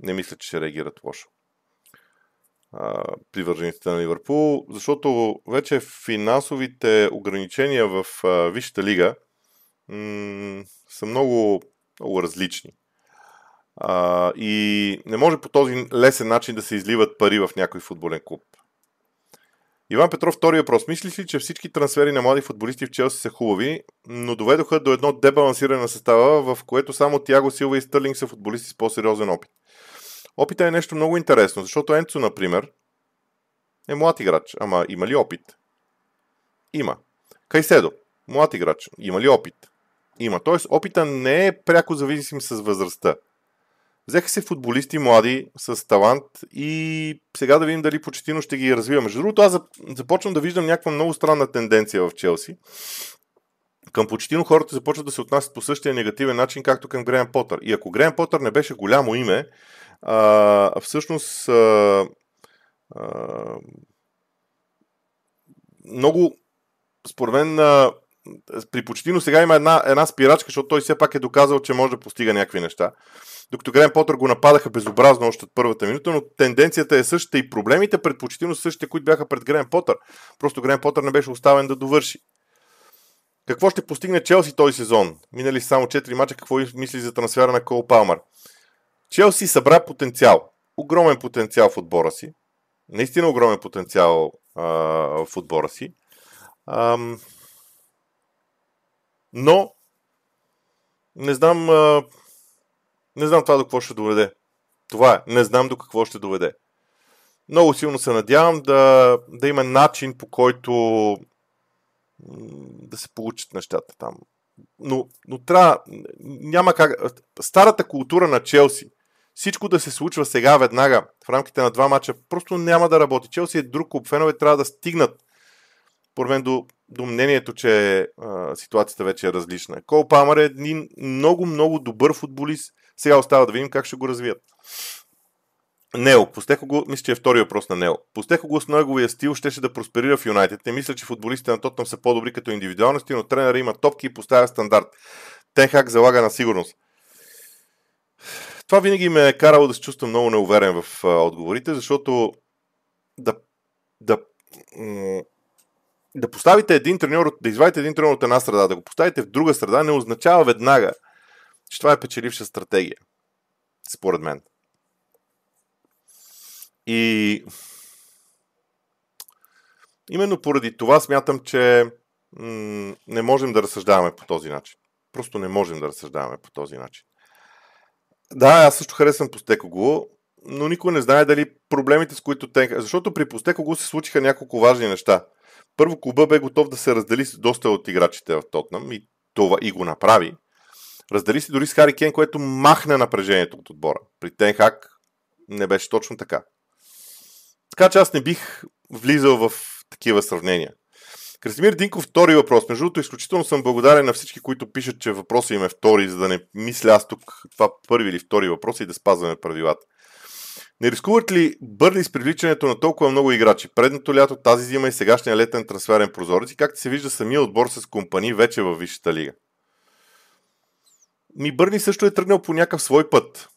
Не мисля, че ще реагират лошо привържениците на Ливърпул, защото вече финансовите ограничения в Висшата лига са много, много различни. И не може по този лесен начин да се изливат пари в някой футболен клуб. Иван Петров, втори въпрос. Мислиш ли, че всички трансфери на млади футболисти в Челси са хубави, но доведоха до едно дебалансиране на състава, в което само Тиаго Силва и Стърлинг са футболисти с по-сериозен опит? Опитът е нещо много интересно, защото Енцо, например, е млад играч. Ама има ли опит? Има. Кайседо, млад играч. Има ли опит? Има. Тоест, опитът не е пряко зависим с възрастта. Взеха се футболисти млади с талант и сега да видим дали Почетино ще ги развива. Между другото, аз започвам да виждам някаква много странна тенденция в Челси. Към Почетино хората започват да се отнасят по същия негативен начин, както към Грейъм Потър. И ако Грейъм Потър не беше голямо име, всъщност много, според мен, при Почетино сега има една спирачка, защото той все пак е доказал, че може да постига някакви неща. Докато Грейъм Потър го нападаха безобразно още от първата минута, но тенденцията е същата и проблемите пред Почетино са същите, които бяха пред Грейъм Потър. Просто Грейъм Потър не беше оставен да довърши. Какво ще постигне Челси този сезон? Минали само 4 мача, какво мисли за трансфера на Коул Палмър? Челси събра потенциал. Огромен потенциал в отбора си. Наистина огромен потенциал в отбора си. Но не знам това до какво ще доведе. Това е. Не знам до какво ще доведе. Много силно се надявам да има начин, по който да се получат нещата там. Но трябва... Няма как... Старата култура на Челси, всичко да се случва сега, веднага, в рамките на 2 мача, просто няма да работи. Челси е друг клуб. Фенове трябва да стигнат, поред мен, до мнението, че ситуацията вече е различна. Коул Палмър е един много добър футболист. Сега остава да видим как ще го развият. Нео, Постекоглу, мисля, че е втори въпрос на Нео. Постекоглу с неговия стил щеше да просперира в Юнайтед. Не мисля, че футболистите на Тотнъм са по-добри като индивидуалности, но тренера има топки и поставя стандарт. Тенхаг залага на сигурност. Това винаги ме е карало да се чувствам много неуверен в отговорите, защото да да поставите един треньор, да извадите един треньор от една среда, да го поставите в друга среда, не означава веднага, че това е печеливша стратегия. Според мен. И именно поради това смятам, че не можем да разсъждаваме по този начин. Просто не можем да разсъждаваме по този начин. Да, аз също харесвам Постекоглу, но никой не знае дали проблемите, с които Тенхаг... Защото при Постекоглу се случиха няколко важни неща. Първо, клуба бе готов да се раздели с доста от играчите в Тотнъм и това и го направи. Раздели се дори с Хари Кейн, което махна напрежението от отбора. При Тенхаг не беше точно така. Така че аз не бих влизал в такива сравнения. Красимир Динков, втори въпрос. Между другото, изключително съм благодарен на всички, които пишат, че въпросът им е втори, за да не мисля аз тук това първи или втори въпрос и да спазваме правилата. Не рискуват ли Бърни с привличането на толкова много играчи? Предното лято, тази зима и сегашния летен трансферен прозорец и както се вижда самия отбор с компании вече във Висшата лига? Ми Бърни също е тръгнал по някакъв свой път.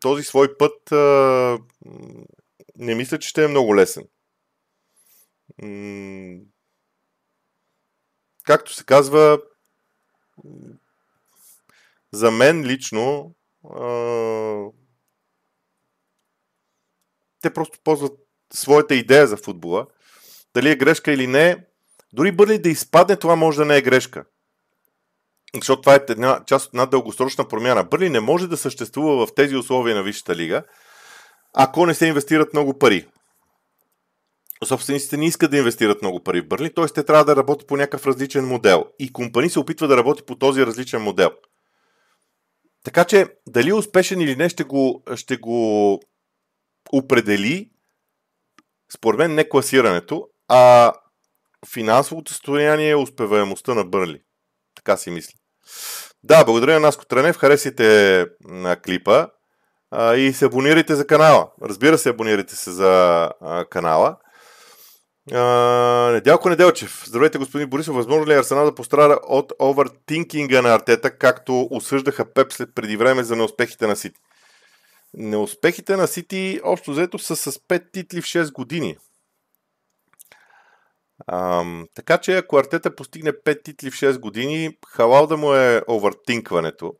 Този свой път не мисля, че ще е много лесен. Както се казва, за мен лично те просто ползват своята идея за футбола. Дали е грешка или не, дори Бърни да изпадне, това може да не е грешка. Защото това е една част от една дългосрочна промяна. Бърни не може да съществува в тези условия на Висшата лига, ако не се инвестират много пари. Собствениците не искат да инвестират много пари в Бърни, т.е. те трябва да работят по някакъв различен модел. И компания се опитва да работи по този различен модел. Така че, дали е успешен или не, ще го определи, според мен, не класирането, а финансовото състояние е успеваемостта на Бърни. Така си мисля. Да, благодаря на Наско Тренев, харесайте на клипа и се абонирайте за канала. Разбира се, абонирайте се за канала. Недялко Неделчев, здравейте господин Борисов, възможно ли е Арсенал да пострада от овертинкинга на Артета, както осъждаха Пеп след преди време за неуспехите на Сити? Неуспехите на Сити общо взето са с 5 титли в 6 години. Така че ако Артета постигне 5 титли в 6 години, халал да му е овъртинкването.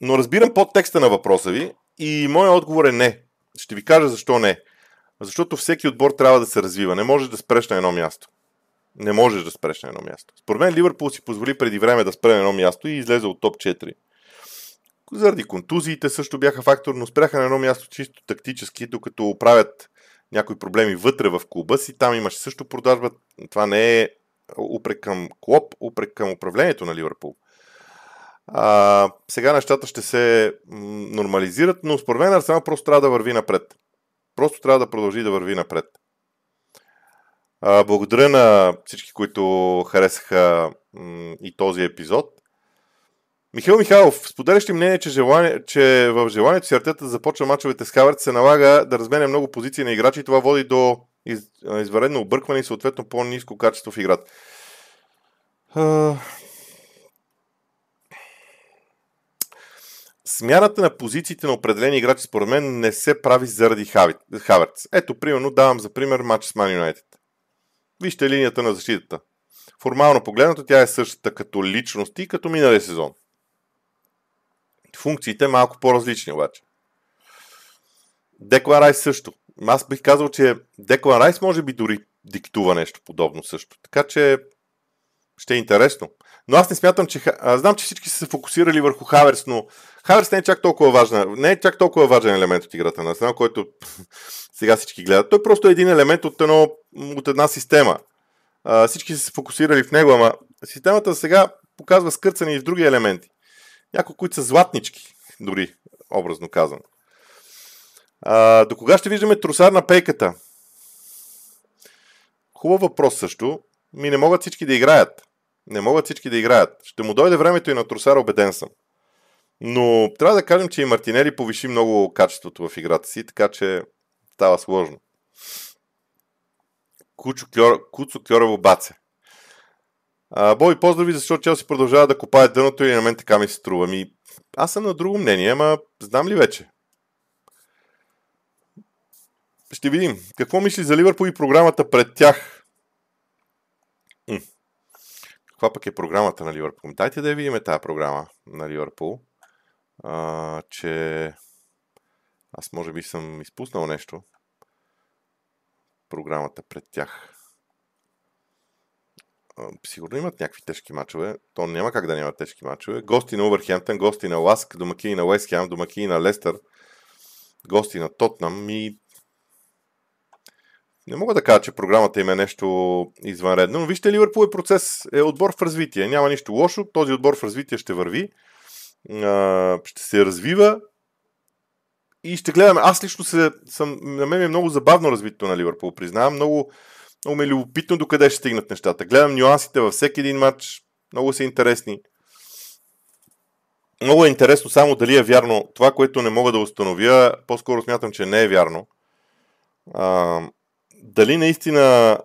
Но разбирам подтекста на въпроса ви и моят отговор е не. Ще ви кажа защо не. Защото всеки отбор трябва да се развива. Не можеш да спреш на едно място. Не можеш да спреш на едно място. Според мен Ливърпул си позволи преди време да спре на едно място и излезе от топ 4. Заради контузиите също бяха фактор, но спряха на едно място чисто тактически, докато оправят някои проблеми вътре в клуба си. Там имаше също продажба. Това не е упрек към Клоп, упрек към управлението на Ливърпул. Сега нещата ще се нормализират, но според мен Арсенал просто трябва да върви напред. Просто трябва да продължи да върви напред. Благодаря на всички, които харесаха и този епизод. Михаил Михайлов, споделящи мнение, че в желанието си Артета да започва мачовете с Хавърт се налага да разменя много позиции на играчи и това води до извънредно объркване и съответно по-низко качество в играта. Смяната на позициите на определени играчи според мен не се прави заради Хавъртс. Ето, примерно, давам за пример матч с Ман Юнайтед. Вижте линията на защитата. Формално погледнато тя е същата като личности и като миналия сезон. Функциите е малко по-различни обаче. Деклан Райс също. Аз бих казал, че Деклан Райс може би дори диктува нещо подобно също. Така че ще е интересно. Но аз не смятам, че... Знам, че всички са се фокусирали върху Хаверс, но Хаверс не е чак толкова важен. Не е чак толкова важен елемент от играта на Арсенал, който сега всички гледат. Той просто е един елемент от една система. Всички са се фокусирали в него, ама системата сега показва скърцане и в други елементи. Някои, които са златнички, дори образно казано. До кога ще виждаме Тросар на пейката? Хубав въпрос също. Не могат всички да играят. Не могат всички да играят. Ще му дойде времето и на Тросар, убеден съм. Но трябва да кажем, че и Мартинели повиши много качеството в играта си, така че става сложно. Куцо Кьорово баце. Бой, поздрави, защото Челси продължава да копае дъното и на мен така ми се струва. Аз съм на друго мнение, ама знам ли вече? ще видим. Какво мисли за Ливърпул и програмата пред тях? Каква пък е програмата на Ливърпул? Дайте да я видим тази програма на Ливърпул. Че аз може би съм изпуснал нещо. Програмата пред тях. Сигурно имат някакви тежки мачове. То няма как да няма тежки мачове. Гости на Увърхемптън, гости на Ласк, домакини на Уестхем, домакини на Лестър, гости на Тотнъм и... Не мога да кажа, че програмата им е нещо извънредно, но вижте, Ливърпул е процес, е отбор в развитие. Няма нищо лошо, този отбор в развитие ще върви, ще се развива и ще гледаме. Аз лично на мен е много забавно развитието на Ливърпул, признавам, много ме е любопитно докъде ще стигнат нещата. Гледам нюансите във всеки един матч, много са интересни. Много е интересно само дали е вярно това, което не мога да установя, по-скоро смятам, че не е вярно. Дали наистина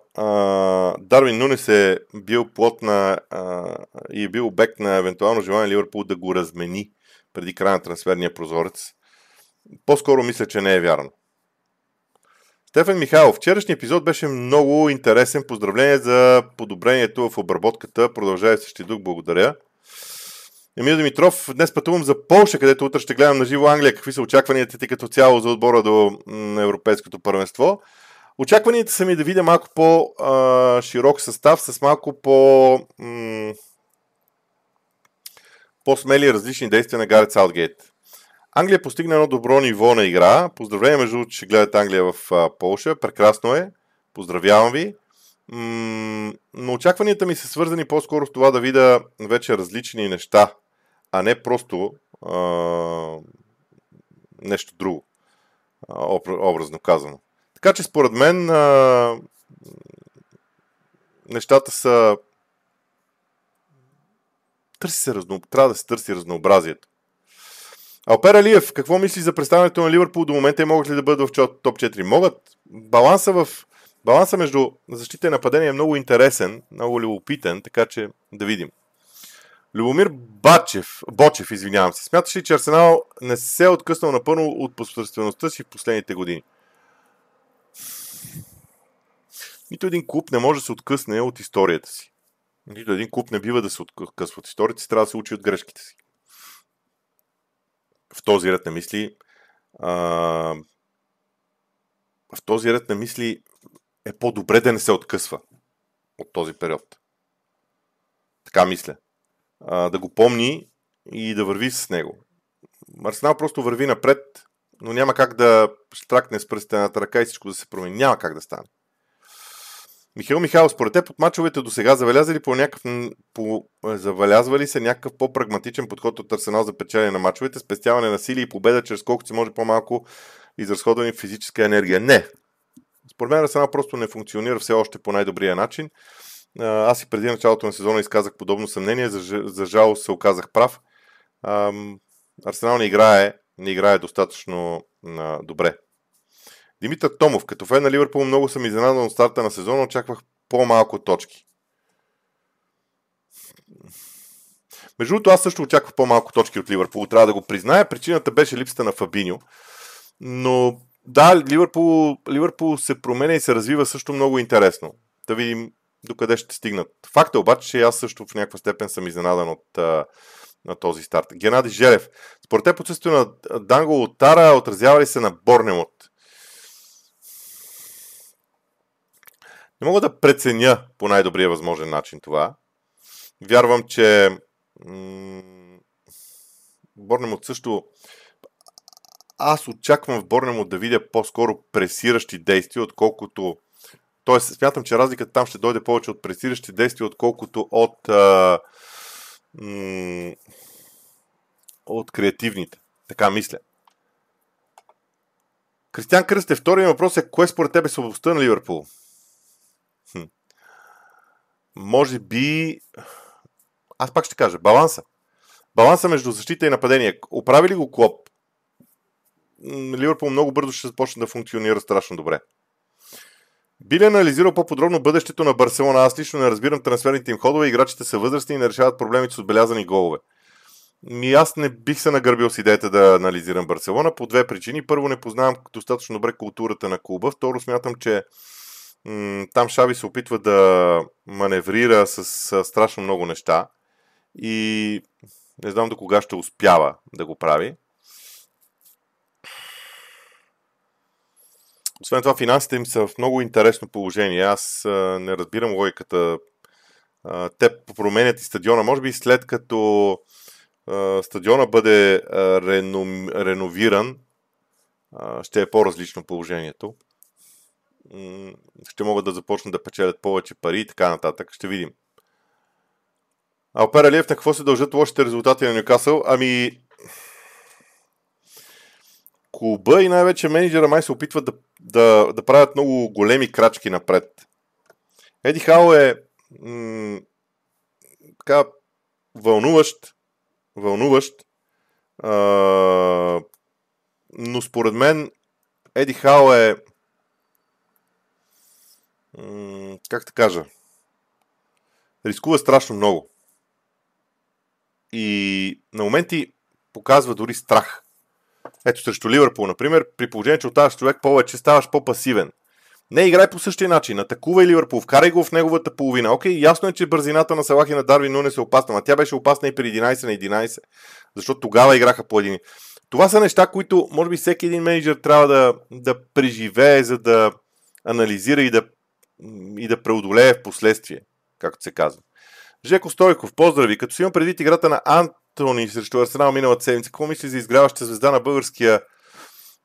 Дарвин Нунес е бил плод на и е бил обект на евентуално желание Ливърпул да го размени преди края на трансферния прозорец? По-скоро мисля, че не е вярно. Стефан Михайлов, вчерашния епизод беше много интересен. Поздравление за подобрението в обработката. Продължава същия дух, благодаря. Емил Димитров, днес пътувам за Полша, където утре ще гледам на живо Англия. Какви са очакванията ти като цяло за отбора до Европейското първенство? Очакванията са ми да видя малко по-широк състав, с малко по-смели различни действия на Гарет Саутгейт. Англия постигна едно добро ниво на игра. Поздравление, между другото, че гледате Англия в Полша. Прекрасно е. Поздравявам ви. Но очакванията ми са свързани по-скоро с това да видя вече различни неща, а не просто нещо друго, образно казано. Така че според мен нещата са... Трябва да се търси разнообразието. Алпер Алиев, какво мисли за представянето на Ливърпул до момента и могат ли да бъдат в топ 4? Могат. Баланса между защита и нападение е много интересен, много любопитен, така че да видим. Любомир Бочев, извинявам се. Смяташ ли, че Арсенал не се е откъснал напълно от посредствеността си в последните години? Нито един клуб не може да се откъсне от историята си. Нито един клуб не бива да се откъсва от историята си, трябва да се учи от грешките си. В този ред на мисли е по-добре да не се откъсва от този период. Така мисля. Да го помни и да върви с него. Арсенал просто върви напред, но няма как да штракне с пръстената ръка и всичко да се промени. Няма как да стане. Михаил Михайлов, според теб от мачовете до сега завелязва ли се някакъв по-прагматичен подход от Арсенал за печелене на мачовете, спестяване на сили и победа, чрез колкото се може по-малко изразходване физическа енергия? Не. Според мен Арсенал просто не функционира все още по най-добрия начин. Аз и преди началото на сезона изказах подобно съмнение, за жалост се оказах прав. Арсенал не играе достатъчно добре. Димитър Томов, като фен на Ливърпул, много съм изненадан от старта на сезона, очаквах по-малко точки. Между другото, аз също очаквах по-малко точки от Ливърпул, трябва да го призная. Причината беше липсата на Фабиньо. Но да, Ливърпул се променя и се развива също много интересно. Да видим докъде ще стигнат. Факт е обаче, че аз също в някаква степен съм изненадан от на този старт. Геннади Желев, според теб отсъствието на Данго Лотара отразява ли се на Борнемут? Не мога да преценя по най-добрия възможен начин това. Вярвам, че Борнемут също... Аз очаквам в Борнемут да видя по-скоро пресиращи действия, отколкото... Тоест, смятам, че разликата там ще дойде повече от пресиращи действия, отколкото от креативните. Така мисля. Кристиан Кръстев, втория въпрос е: кое според тебе е слабостта на Ливърпул? Може би... Аз пак ще кажа, баланса. Баланса между защита и нападение. Оправи ли го Клоп? Ливърпул много бързо ще започне да функционира страшно добре. Би ли анализирал по-подробно бъдещето на Барселона? Аз лично не разбирам трансферните им ходове, играчите са възрастни и не решават проблемите с отбелязани голове. Ми аз не бих се нагърбил с идеята да анализирам Барселона по две причини. Първо, не познавам достатъчно добре културата на клуба. Второ, смятам, че там Шаби се опитва да маневрира с страшно много неща и не знам до кога ще успява да го прави. Освен това, финансите им са в много интересно положение. Аз не разбирам логиката. Те променят и стадиона. Може би след като стадиона бъде реновиран, ще е по-различно положението. Ще могат да започнат да печелят повече пари и така нататък. Ще видим. Алпер Алиев, на какво се дължат лошите резултати на Нюкасъл? Ами, клуба и най-вече менеджера май се опитват да правят много големи крачки напред. Еди Хау е така вълнуващ, но според мен Еди Хау е как да кажа, рискува страшно много и на моменти показва дори страх. Ето срещу Ливърпул, например, при положение, че оттаваш човек повече, ставаш по-пасивен. Не играй по същия начин, атакувай Ливърпул, вкарай го в неговата половина. Окей, ясно е, че бързината на Салах и на Дарвин Нунес е опасна, но тя беше опасна и при 11 на 11, защото тогава играха по един. Това са неща, които може би всеки един менеджер трябва да преживее, за да анализира и да преодолее в последствие, както се казва. Жеко Стойков, поздрави, като си имам предвид играта на Антони срещу Арсенал миналата седмица, какво мисли за изгряваща звезда на българския?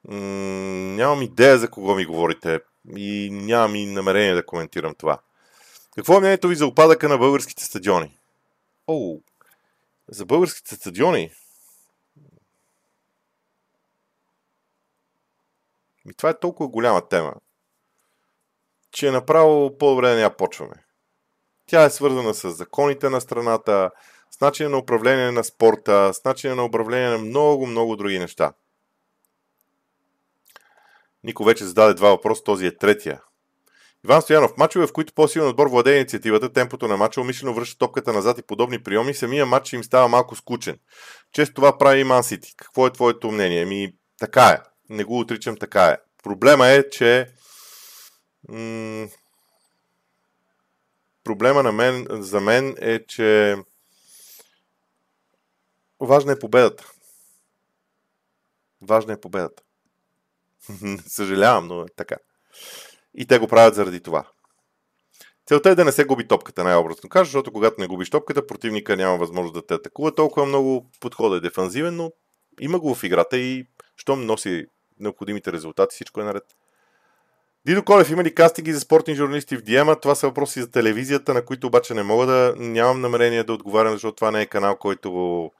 Нямам идея за кого ми говорите и нямам и намерение да коментирам това. Какво е мнението ви за опадъка на българските стадиони? За българските стадиони? И това е толкова голяма тема, че направо по-добре не я почваме. Тя е свързана с законите на страната, с начина на управление на спорта, с начина на управление на много други неща. Нико вече зададе два въпроса, този е третия. Иван Стоянов, мачове, в които по-силен отбор владее инициативата, темпото на мача, умишлено връща топката назад и подобни приеми, самия матч им става малко скучен. Често това прави и Ман Сити. Какво е твоето мнение? Така е. Не го отричам, така е. Проблема е, че проблема за мен е, че важна е победата. Важна е победата. Съжалявам, но е така. И те го правят заради това. Целта е да не се губи топката, най-образно кажа, защото когато не губиш топката, противника няма възможност да те атакува. Толкова много подходът е дефанзивен, но има го в играта и щом носи необходимите резултати, всичко е наред. Дидо Колев, има ли кастинги за спортни журналисти в Диема? Това са въпроси за телевизията, на които обаче нямам намерение да отговарям, защото това не е канал, който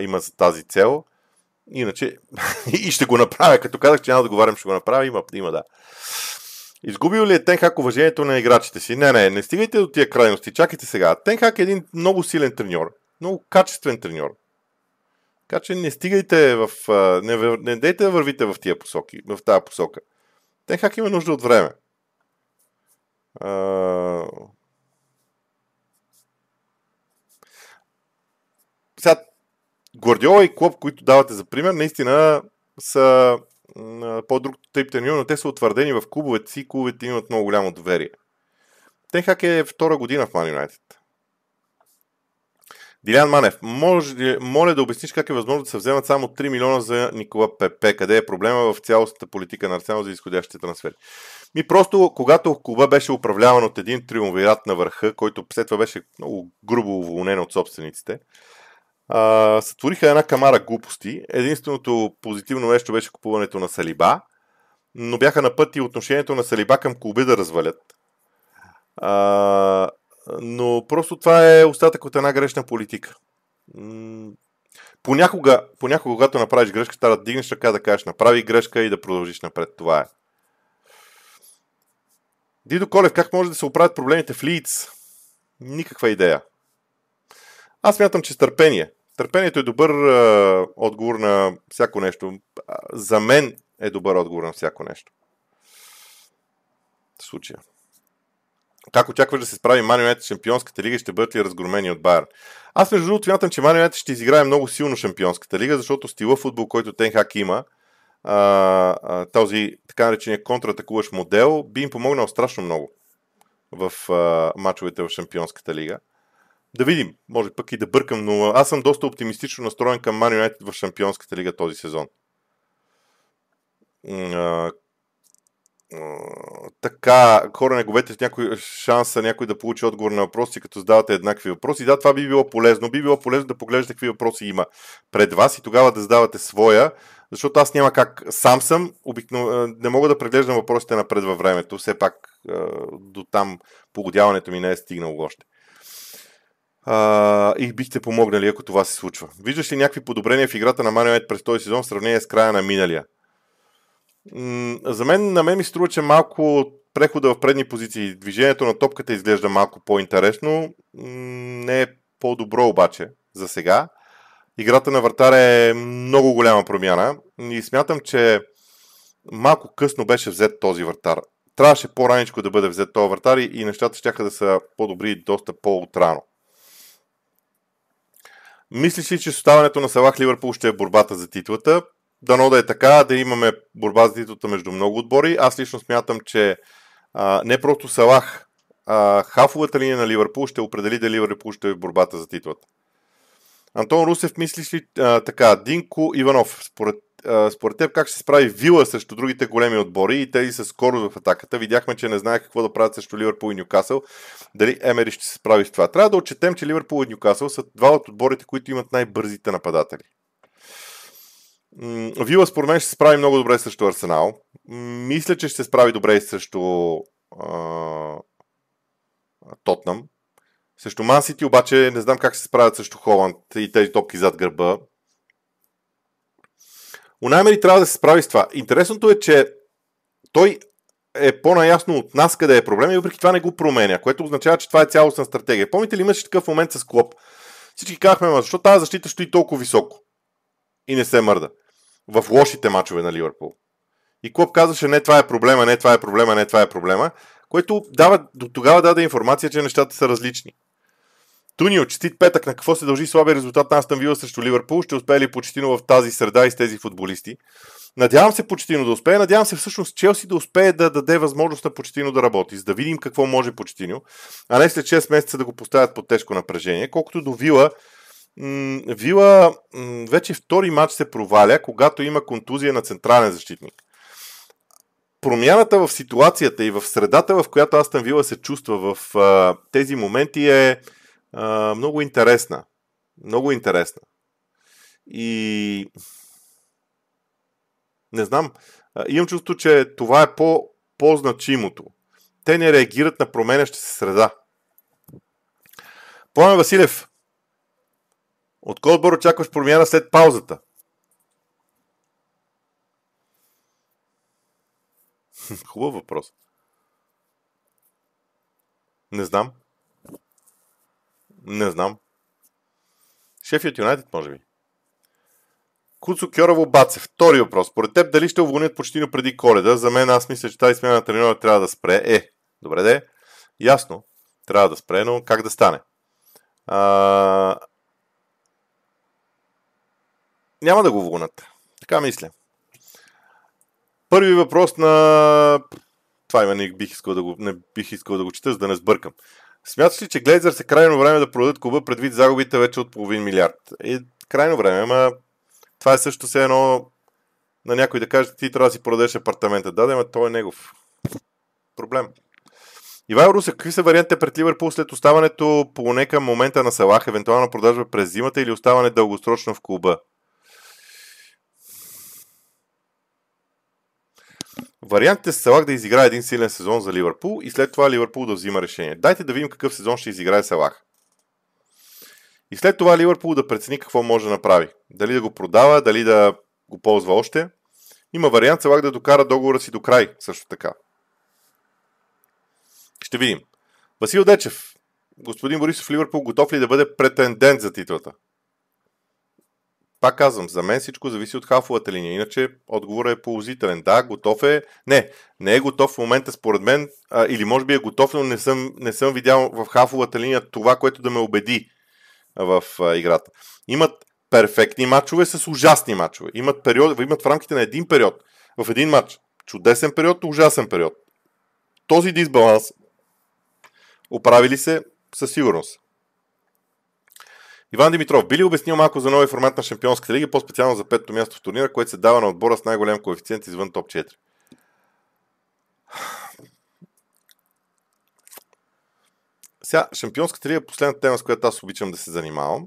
има за тази цел. Иначе, и ще го направя, като казах, че няма да отговарям, ще го направя, има да. Изгубил ли е Тенхаг уважението на играчите си? Не стигайте до тия крайности, чакайте сега. Тенхаг е един много силен треньор, много качествен треньор. Така че не стигайте не дейте да вървите в тия посоки, в тази посока. Тенхаг има нужда от време. Сега, Гвардиола и Клоп, които давате за пример, наистина са по-друг тип треньор, но те са утвърдени в клубовете си, клубовете имат много голямо доверие. Тенхаг е втора година в Ман Юнайтед. Дилян Манев, моля да обясниш как е възможно да се вземат само 3 милиона за Никола Пепе. Къде е проблема в цялостната политика на Арсенал за изходящите трансфери? Просто когато клуба беше управляван от един триумвират на върха, който след това беше много грубо уволнен от собствениците, сътвориха една камара глупости. Единственото позитивно нещо беше купуването на Салиба, но бяха на път и отношението на Салиба към клуби да развалят. Но просто това е остатък от една грешна политика. Понякога, когато направиш грешка, трябва да дигнеш ръка, да кажеш направи грешка и да продължиш напред. Това е. Дидо Колев, как може да се оправят проблемите в Лийдс? Никаква идея. Аз смятам, че търпение. Търпението е добър отговор на всяко нещо. За мен е добър отговор на всяко нещо. В случая. Как очакваш да се справи Ман Юнайтед в Шампионската лига и ще бъдат ли разгромени от Байерн? Аз между другото смятам, че Ман Юнайтед ще изиграе много силно Шампионската лига, защото стила футбол, който Тенхаг има, този така наречения контратакуващ модел, би им помогнал страшно много в мачовете в Шампионската лига. Да видим, може пък и да бъркам, но аз съм доста оптимистично настроен към Ман Юнайтед в Шампионската лига този сезон. Така, хора, не губете някой шанса някой да получи отговор на въпроси, като задавате еднакви въпроси. Да, това би било полезно. Би било полезно да поглеждате какви въпроси има пред вас и тогава да задавате своя, защото аз няма как, сам съм, не мога да преглеждам въпросите напред във времето. Все пак до там погодяването ми не е стигнало още. И бихте помогнали, ако това се случва. Виждаш ли някакви подобрения в играта на Ман Юнайтед през този сезон в сравнение с края на миналия? За мен, на мен ми струва, че малко прехода в предни позиции, движението на топката изглежда малко по-интересно, не е по-добро обаче за сега. Играта на вратаря е много голяма промяна и смятам, че малко късно беше взет този вратар. Трябваше по-раничко да бъде взет този вратар и нещата щяха да са по-добри доста по-утрано. Мислиш ли, че с оставането на Салах Ливърпул ще е борбата за титлата? Дано да е така, да имаме борба за титлата между много отбори. Аз лично смятам, че не просто Салах, хафовата линия на Ливърпул ще определи дали Ливърпул ще е в борбата за титлата. Антон Русев, мислиш ли така? Динко Иванов, според теб как ще се справи Вила срещу другите големи отбори и тези с скорост в атаката? Видяхме, че не знае какво да правят срещу Ливърпул и Нюкасъл. Дали Емери ще се справи с това? Трябва да отчетем, че Ливърпул и Нюкасъл са два от отборите, които имат най-бързите нападатели. Вила според мен ще се справи много добре срещу Арсенал. Мисля, че ще се справи добре и срещу Тотнъм. Срещу Ман Сити обаче не знам как се справят срещу Холанд и тези топки зад гърба. Унай Емери трябва да се справи с това. Интересното е, че той е по-наясно от нас къде е проблема и въпреки това не го променя, което означава, че това е цялостна стратегия. Помните ли имаше такъв момент с Клоп? Всички казахме, защо тази защита стои толкова високо и не се мърда в лошите мачове на Ливърпул. И Клоп казваше, не, това е проблема, което до тогава даде информация, че нещата са различни. Тунио, честит петък, на какво се дължи слабия резултат на Астън Вила срещу Ливърпул? Ще успее ли Почетино в тази среда и с тези футболисти? Надявам се Почетино да успее, надявам се всъщност Челси да успее да даде възможност на Почетино да работи, за да видим какво може Почетино, а не след 6 месеца да го поставят под тежко напрежение. Колкото до Вила, Вила вече втори матч се проваля, когато има контузия на централен защитник. Промяната в ситуацията и в средата, в която Астън Вила се чувства в тези моменти е много интересна. Много интересна. И не знам, имам чувство, че това е по-значимото. Те не реагират на променяща се среда. Пламен Василев, от кой отбор очакваш промяна след паузата? Хубав въпрос. Не знам. Шефът Юнайтед, може би. Куцо Кьорово Бацев. Втори въпрос. Поред теб дали ще уволнят Почетино преди Коледа? За мен, аз мисля, че тази смяна на треньора трябва да спре. Добре де. Ясно. Трябва да спре, но как да стане? Няма да го вълнат. Така мисля. Първи въпрос на... Това има, не бих искал да го чета, за да не сбъркам. Смяташ ли, че Глейзър се крайно време да продадат клуба предвид загубите вече от половин милиард? Крайно време, ама това е също все едно на някой да каже, ти трябва да си продадеш апартамента. Да, ама той е негов. Проблем. Ивайло Русев, какви са вариантите пред Ливърпул след оставането поне към момента на Салах, евентуална продажба през зимата или оставане дългосрочно в клуба? Вариантите са Салах да изиграе един силен сезон за Ливърпул и след това Ливърпул да взима решение. Дайте да видим какъв сезон ще изиграе Салах. И след това Ливърпул да прецени какво може да направи. Дали да го продава, дали да го ползва още. Има вариант Салах да докара договора си до край също така. Ще видим. Васил Дечев. Господин Борисов, Ливърпул готов ли да бъде претендент за титлата? Пак казвам, за мен всичко зависи от халфовата линия, иначе отговорът е положителен. Да, готов е. Не е готов в момента според мен, или може би е готов, но не съм видял в халфовата линия това, което да ме убеди в играта. Имат перфектни матчове с ужасни матчове. Имат в рамките на един период, в един матч. Чудесен период, ужасен период. Този дисбаланс оправили се със сигурност. Иван Димитров, би ли обяснил малко за новия формат на Шампионската лига, по-специално за петото място в турнира, което се дава на отбора с най-голям коефициент извън топ 4? Сега, Шампионската лига е последната тема, с която аз обичам да се занимавам.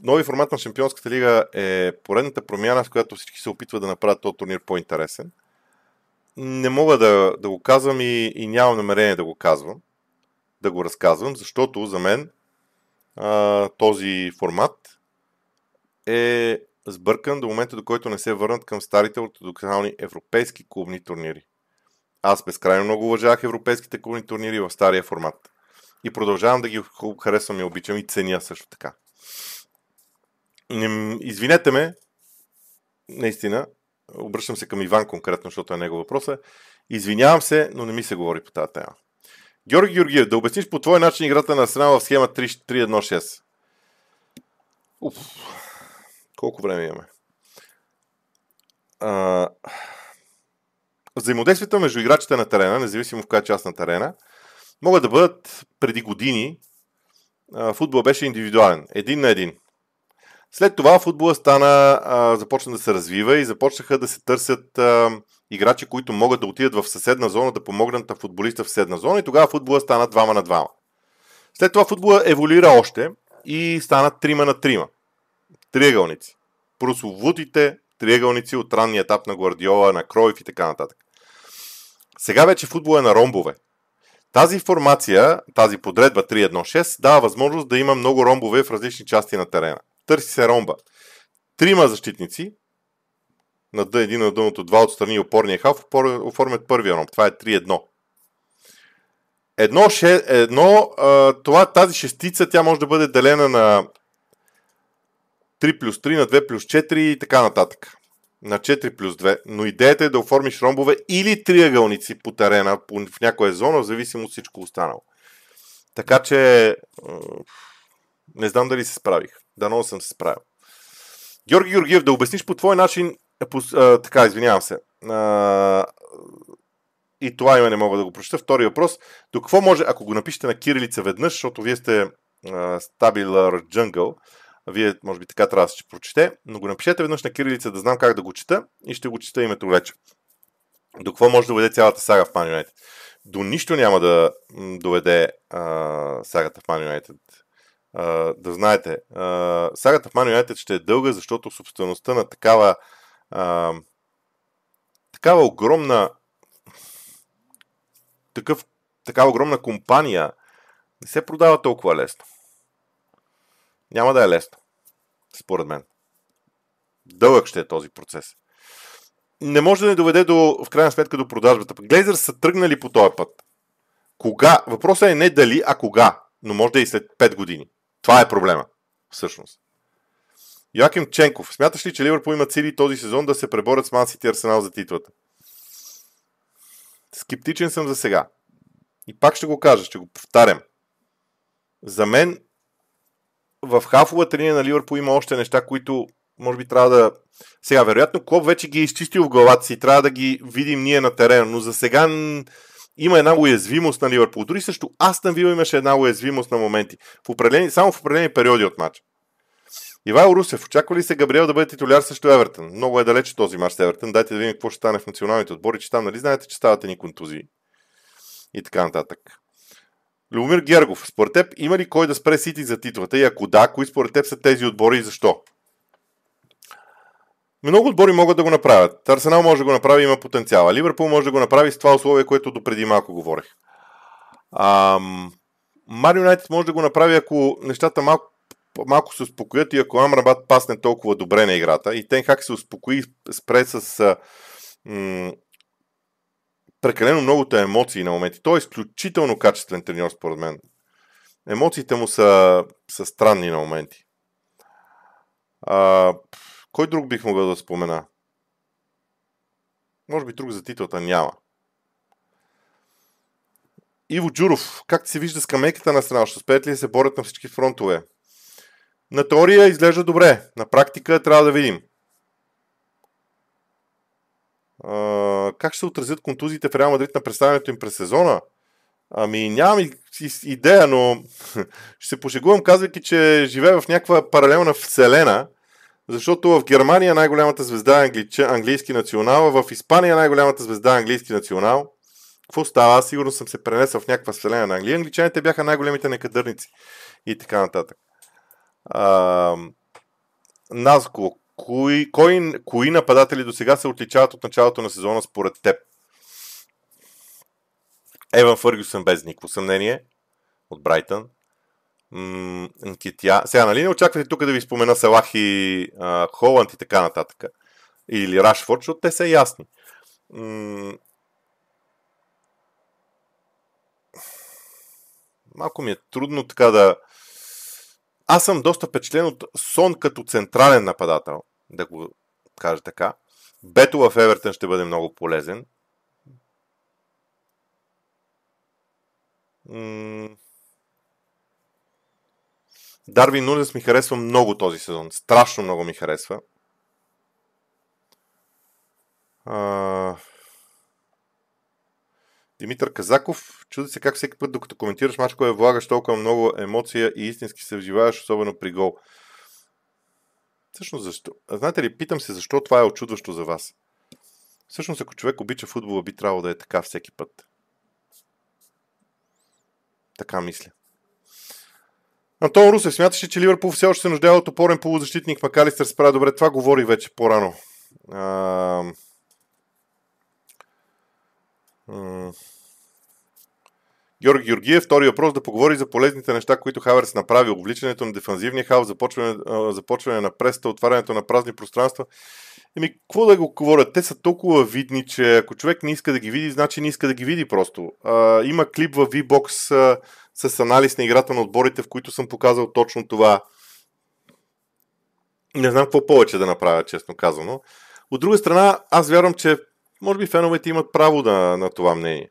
Новия формат на Шампионската лига е поредната промяна, с която всички се опитват да направят този турнир по-интересен. Не мога да го казвам и нямам намерение да го разказвам, защото за мен този формат е сбъркан до момента, до който не се върнат към старите ортодоксални европейски клубни турнири. Аз безкрайно много уважавах европейските клубни турнири в стария формат. И продължавам да ги харесвам и обичам и ценя също така. Извинете ме, наистина, обръщам се към Иван конкретно, защото е негов въпрос. Извинявам се, но не ми се говори по тази тема. Георги Георгиев, да обясниш по твой начин играта на Арсенал в схема 3-1-6. Колко време имаме? Взаимодействията между играчите на терена, независимо в коя част на терена, могат да бъдат преди години. Футбол беше индивидуален, 1 на 1. След това футбола започна да се развива и започнаха да се търсят играчи, които могат да отидат в съседна зона, да помогнат на футболиста в съседна зона, и тогава футбола стана 2 на 2. След това футбола еволюира още и стана 3 на 3. Триъгълници. Прословутите триъгълници от ранния етап на Гвардиола, на Кройф и така нататък. Сега вече футбол е на ромбове. Тази формация, тази подредба 3-1-6 дава възможност да има много ромбове в различни части на терена. Търси се ромба. 3 защитници, един на дъното, 2 отстрани и опорния халф оформят първия ром. Това е 3-1. Тази шестица, тя може да бъде делена на 3+3, на 2+4 и така нататък. На 4+2. Но идеята е да оформиш ромбове или триъгълници по терена, в някоя зона, в зависимост от всичко останало. Така че не знам дали се справих. Дано съм се справил. Георги Георгиев, да обясниш по твой начин. И това име не мога да го прочета. Втори въпрос. До какво може, ако го напишете на кирилица веднъж, защото вие сте Стабилър Джънгъл, вие може би така трябва да се прочете, но го напишете веднъж на кирилица, да знам как да го чета, и ще го чета името вече. До какво може да доведе цялата сага в Ман Юнайтед? До нищо няма да доведе сагата в Ман Юнайтед. Да знаете, сагата в Ман Юнайтед ще е дълга, защото собствеността на такава огромна такава огромна компания не се продава толкова лесно. Няма да е лесно, според мен. Дълъг ще е този процес. Не може да не доведе в крайна сметка до продажбата. Глейзърс са тръгнали по този път. Кога? Въпросът е не дали, а кога. Но може да и след 5 години. Това е проблема, всъщност. Йоаким Ченков, смяташ ли, че Ливърпул имат сили този сезон да се преборят с Ман Сити и Арсенал за титлата? Скептичен съм за сега. И пак ще го кажа, ще го повтарям. За мен в хафовата линия на Ливърпул има още неща, които може би трябва да... Сега, вероятно, Клоп вече ги е изчистил в главата си и трябва да ги видим ние на терена, но за сега... Има една уязвимост на Ливърпул. Дори също Астън Вила имаше една уязвимост на моменти. Само в определени периоди от матча. Ивайло Русев, очаква ли се Габриел да бъде титуляр срещу Евертън? Много е далеч този матч с Евертън. Дайте да видим какво ще стане в националните отбори, че там, нали знаете, че стават ни контузии. И така нататък. Любомир Гергов, според теб има ли кой да спре Сити за титлата? И ако да, кои според теб са тези отбори и защо? Много отбори могат да го направят. Арсенал може да го направи, има потенциал. Ливърпул може да го направи с това условие, което допреди малко говорех. Ман Юнайтед може да го направи, ако нещата малко се успокоят и ако Амрабат пасне толкова добре на играта. И Тенхаг се успокои, спре с прекалено многото емоции на моменти. Той е изключително качествен треньор, според мен. Емоциите му са странни на моменти. Кой друг бих могъл да спомена? Може би друг за титлата няма. Иво Джуров, както се вижда скамейката на страна, ще успеят ли да се борят на всички фронтове? На теория изглежда добре, на практика трябва да видим. Как ще се отразят контузиите в Реал Мадрид на представянето им през сезона? Ами нямам идея, но ще се пошегувам, казвайки, че живее в някаква паралелна вселена, защото в Германия най-голямата звезда е английски национал, а в Испания най-голямата звезда е английски национал. Какво става? Аз сигурно съм се пренесъл в някаква вселена на Англия. Англичаните бяха най-големите некадърници и така нататък. Наско, кои нападатели до сега се отличават от началото на сезона според теб? Еван Фъргюсън без никакво съмнение от Брайтън. Нкетя. Сега, нали не очаквате тук да ви спомена Салах и Холанд и така нататък? Или Рашфорд, защото те са ясни. Малко ми е трудно така да... Аз съм доста впечатлен от Сон като централен нападател, да го кажа така. Бето в Евертън ще бъде много полезен. Дарвин Нунес ми харесва много този сезон. Страшно много ми харесва. Димитър Казаков, чуди се как всеки път, докато коментираш мачка, влагаш толкова много емоция и истински се вживяваш, особено при гол. Всъщност защо? Знаете ли, питам се защо това е очудващо за вас. Всъщност, ако човек обича футбола, би трябвало да е така всеки път. Така мисля. Антон Русев, смяташе, че Ливърпул все още се нуждае от опорен полузащитник. Макалистър справя добре, това говори вече по-рано. Георги Георгиев, втори въпрос, да поговори за полезните неща, които Хаверс направи. Обличането на дефанзивния хаос, започване на преста, отварянето на празни пространства. Еми, какво да го говоря? Те са толкова видни, че ако човек не иска да ги види, значи не иска да ги види просто. Има клип във V-Box с анализ на играта на отборите, в които съм показал точно това. Не знам какво повече да направя, честно казано. От друга страна, аз вярвам, че може би феновете имат право на това мнение.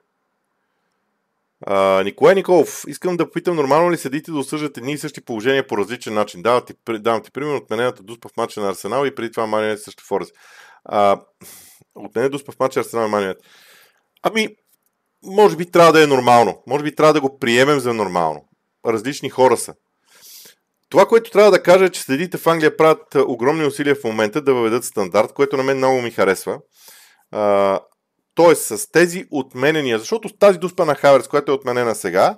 Николай Николов, искам да попитам, нормално ли седите да осъждате едни и същи положения по различен начин? Давам ти пример отменената дуспа в мача на Арсенал и преди това Манионет също Форес. Отменена дуспа в мача на Арсенал и Манионет. Ами, може би трябва да е нормално. Може би трябва да го приемем за нормално. Различни хора са. Това, което трябва да кажа е, че следите в Англия правят огромни усилия в момента да въведат стандарт, което на мен много ми харесва. Т.е. с тези отменения, защото с тази дуспа на Хаверс, която е отменена сега,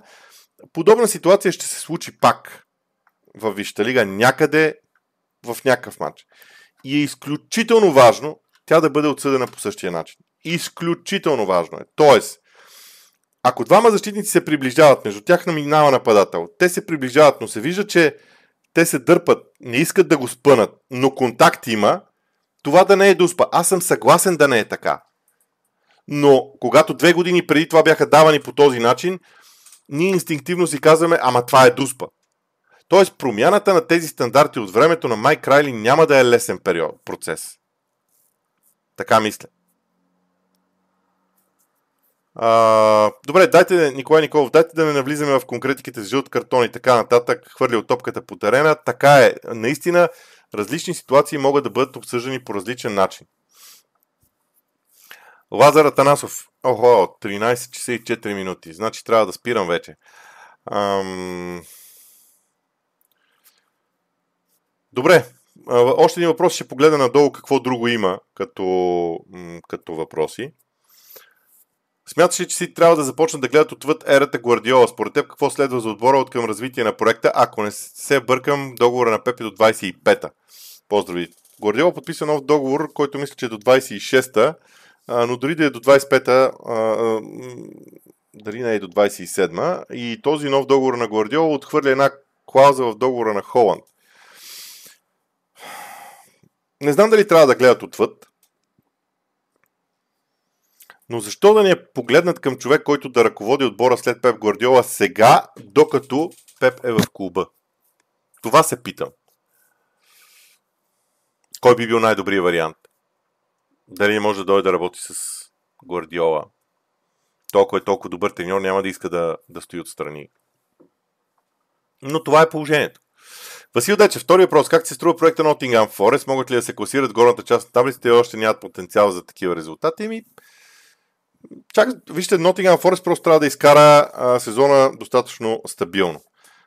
подобна ситуация ще се случи пак във Висшата лига някъде в някакъв матч. И е изключително важно тя да бъде отсъдена по същия начин. Изключително важно е. Тоест, ако двама защитници се приближават, между тях наминава нападател, те се приближават, но се вижда, че те се дърпат, не искат да го спънат, но контакт има, това да не е дуспа. Аз съм съгласен да не е така. Но когато 2 години преди това бяха давани по този начин, ние инстинктивно си казваме, ама това е дуспа. Тоест промяната на тези стандарти от времето на Майк Райли няма да е лесен процес. Така мисля. Добре, дайте, Николай Николов, дайте да не навлизаме в конкретиките с жълт картон и така нататък, хвърля от топката по терена. Така е, наистина различни ситуации могат да бъдат обсъждани по различен начин. Лазар Атанасов. Охо, 13 часа и 4 минути. Значи трябва да спирам вече. Добре. Още един въпрос. Ще погледа надолу какво друго има като въпроси. Смяташ ли, че си трябва да започнат да гледат отвъд ерата Гвардиола? Според теб какво следва за отбора от към развитие на проекта? Ако не се бъркам, договора на Пепи до 25-та. Поздрави. Гвардиола подписа нов договор, който мисля, че е до 26-та. Но дори да е до 25-та, дали не е до 27-та, и този нов договор на Гвардиола отхвърля една клауза в договора на Холанд. Не знам дали трябва да гледат отвъд, но защо да не погледнат към човек, който да ръководи отбора след Пеп Гвардиола сега, докато Пеп е в клуба? Това се питам. Кой би бил най-добрият вариант? Дали не може да дойде да работи с Гвардиола? Толкова добър треньор, няма да иска да стои отстрани. Но това е положението. Васил Дечев, втори въпрос. Как се струва проекта на Нотингам Форест? Могат ли да се класират в горната част на таблиците и още нямат потенциал за такива резултати? Вижте, Нотингам Форест просто трябва да изкара сезона достатъчно стабилно.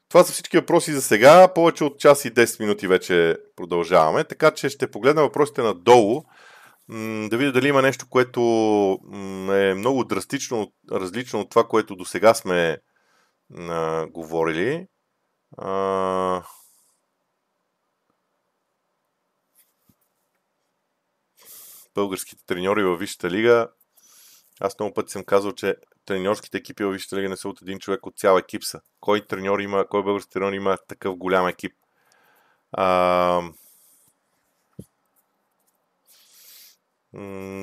Това са всички въпроси за сега. Повече от час и 10 минути вече продължаваме. Така че ще погледна въпросите надолу. Да видя дали има нещо, което е много драстично различно от това, което до сега сме говорили. Българските треньори във Висшата лига. Аз много пъти съм казал, че треньорските екипи във Висшата лига не са от един човек, от цял екип са. Кой български треньор има такъв голям екип?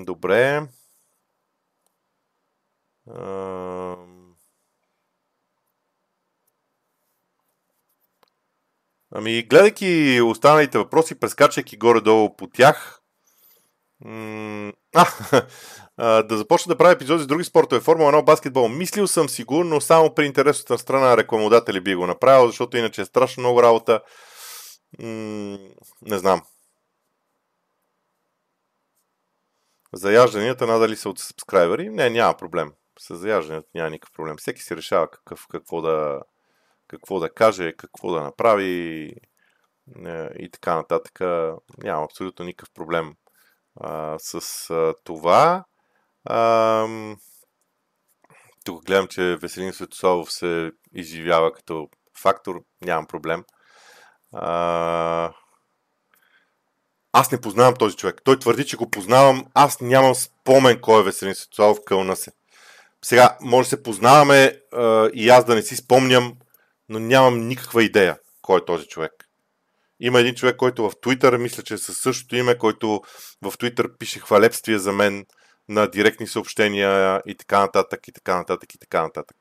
Добре. Гледайки останалите въпроси, прескачайки горе-долу по тях, да започна да правя епизоди с други спортове, Формула 1, баскетбол. Мислил съм си го, но само при интересната страна рекламодатели би го направил, защото иначе е страшно много работа. Не знам. Заяжданията надали са от сабскрайбъри? Не, няма проблем. С заяжданията няма никакъв проблем. Всеки си решава какво да каже, какво да направи и така нататък. Няма абсолютно никакъв проблем с това. Тук гледам, че Веселин Светославов се изживява като фактор. Нямам проблем. Аз не познавам този човек. Той твърди, че го познавам. Аз нямам спомен кой е Веселин Светославов, кълна се. Сега, може да се познаваме и аз да не си спомням, но нямам никаква идея кой е този човек. Има един човек, който в Twitter, мисля, че е със същото име, който в Twitter пише хвалебствия за мен на директни съобщения и така нататък, и така нататък, и така нататък.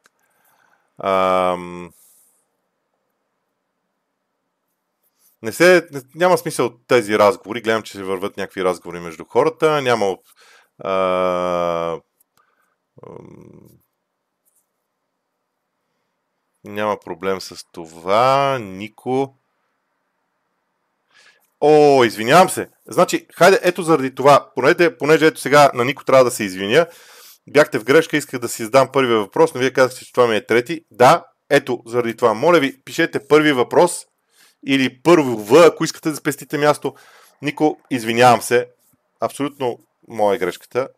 Няма смисъл от тези разговори. Гледам, че се върват някакви разговори между хората. Няма... няма проблем с това. Нико... извинявам се. Значи, хайде, ето заради това. Понеже ето сега на Нико трябва да се извиня. Бяхте в грешка, исках да си задам първия въпрос, но вие казахте, че това ми е трети. Да, ето заради това. Моля ви, пишете първи въпрос или първо В, ако искате да спестите място. Нико, извинявам се. Абсолютно моя грешката.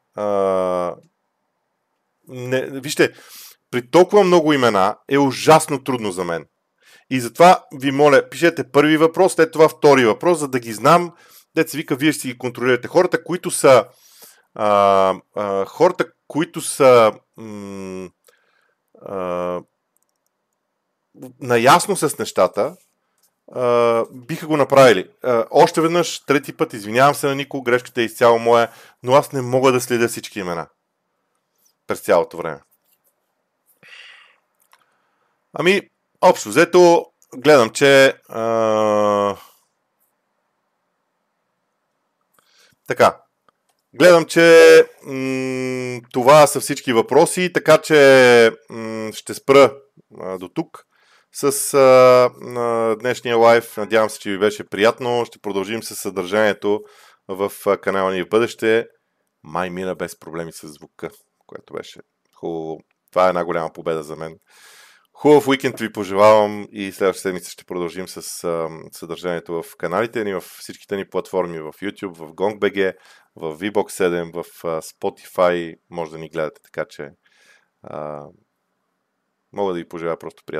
Вижте, при толкова много имена е ужасно трудно за мен. И затова ви моля, пишете първи въпрос, след това втори въпрос, за да ги знам. Дето се вика, вие ще си ги контролирате. Хората, които са наясно с нещата, биха го направили. Още веднъж, трети път, извинявам се на Нико, грешката е изцяло моя, но аз не мога да следя всички имена през цялото време. Общо взето, гледам, че това са всички въпроси, така че ще спра до тук с днешния лайв. Надявам се, че ви беше приятно. Ще продължим с съдържанието в канала ни в бъдеще. Май мина без проблеми с звука, което беше хубаво. Това е една голяма победа за мен. Хубав уикенд ви пожелавам и следващата седмица ще продължим с съдържанието в каналите ни, в всичките ни платформи, в YouTube, в GongBG, в VBOX 7, в Spotify. Може да ни гледате, така че мога да ви пожелая просто приятно.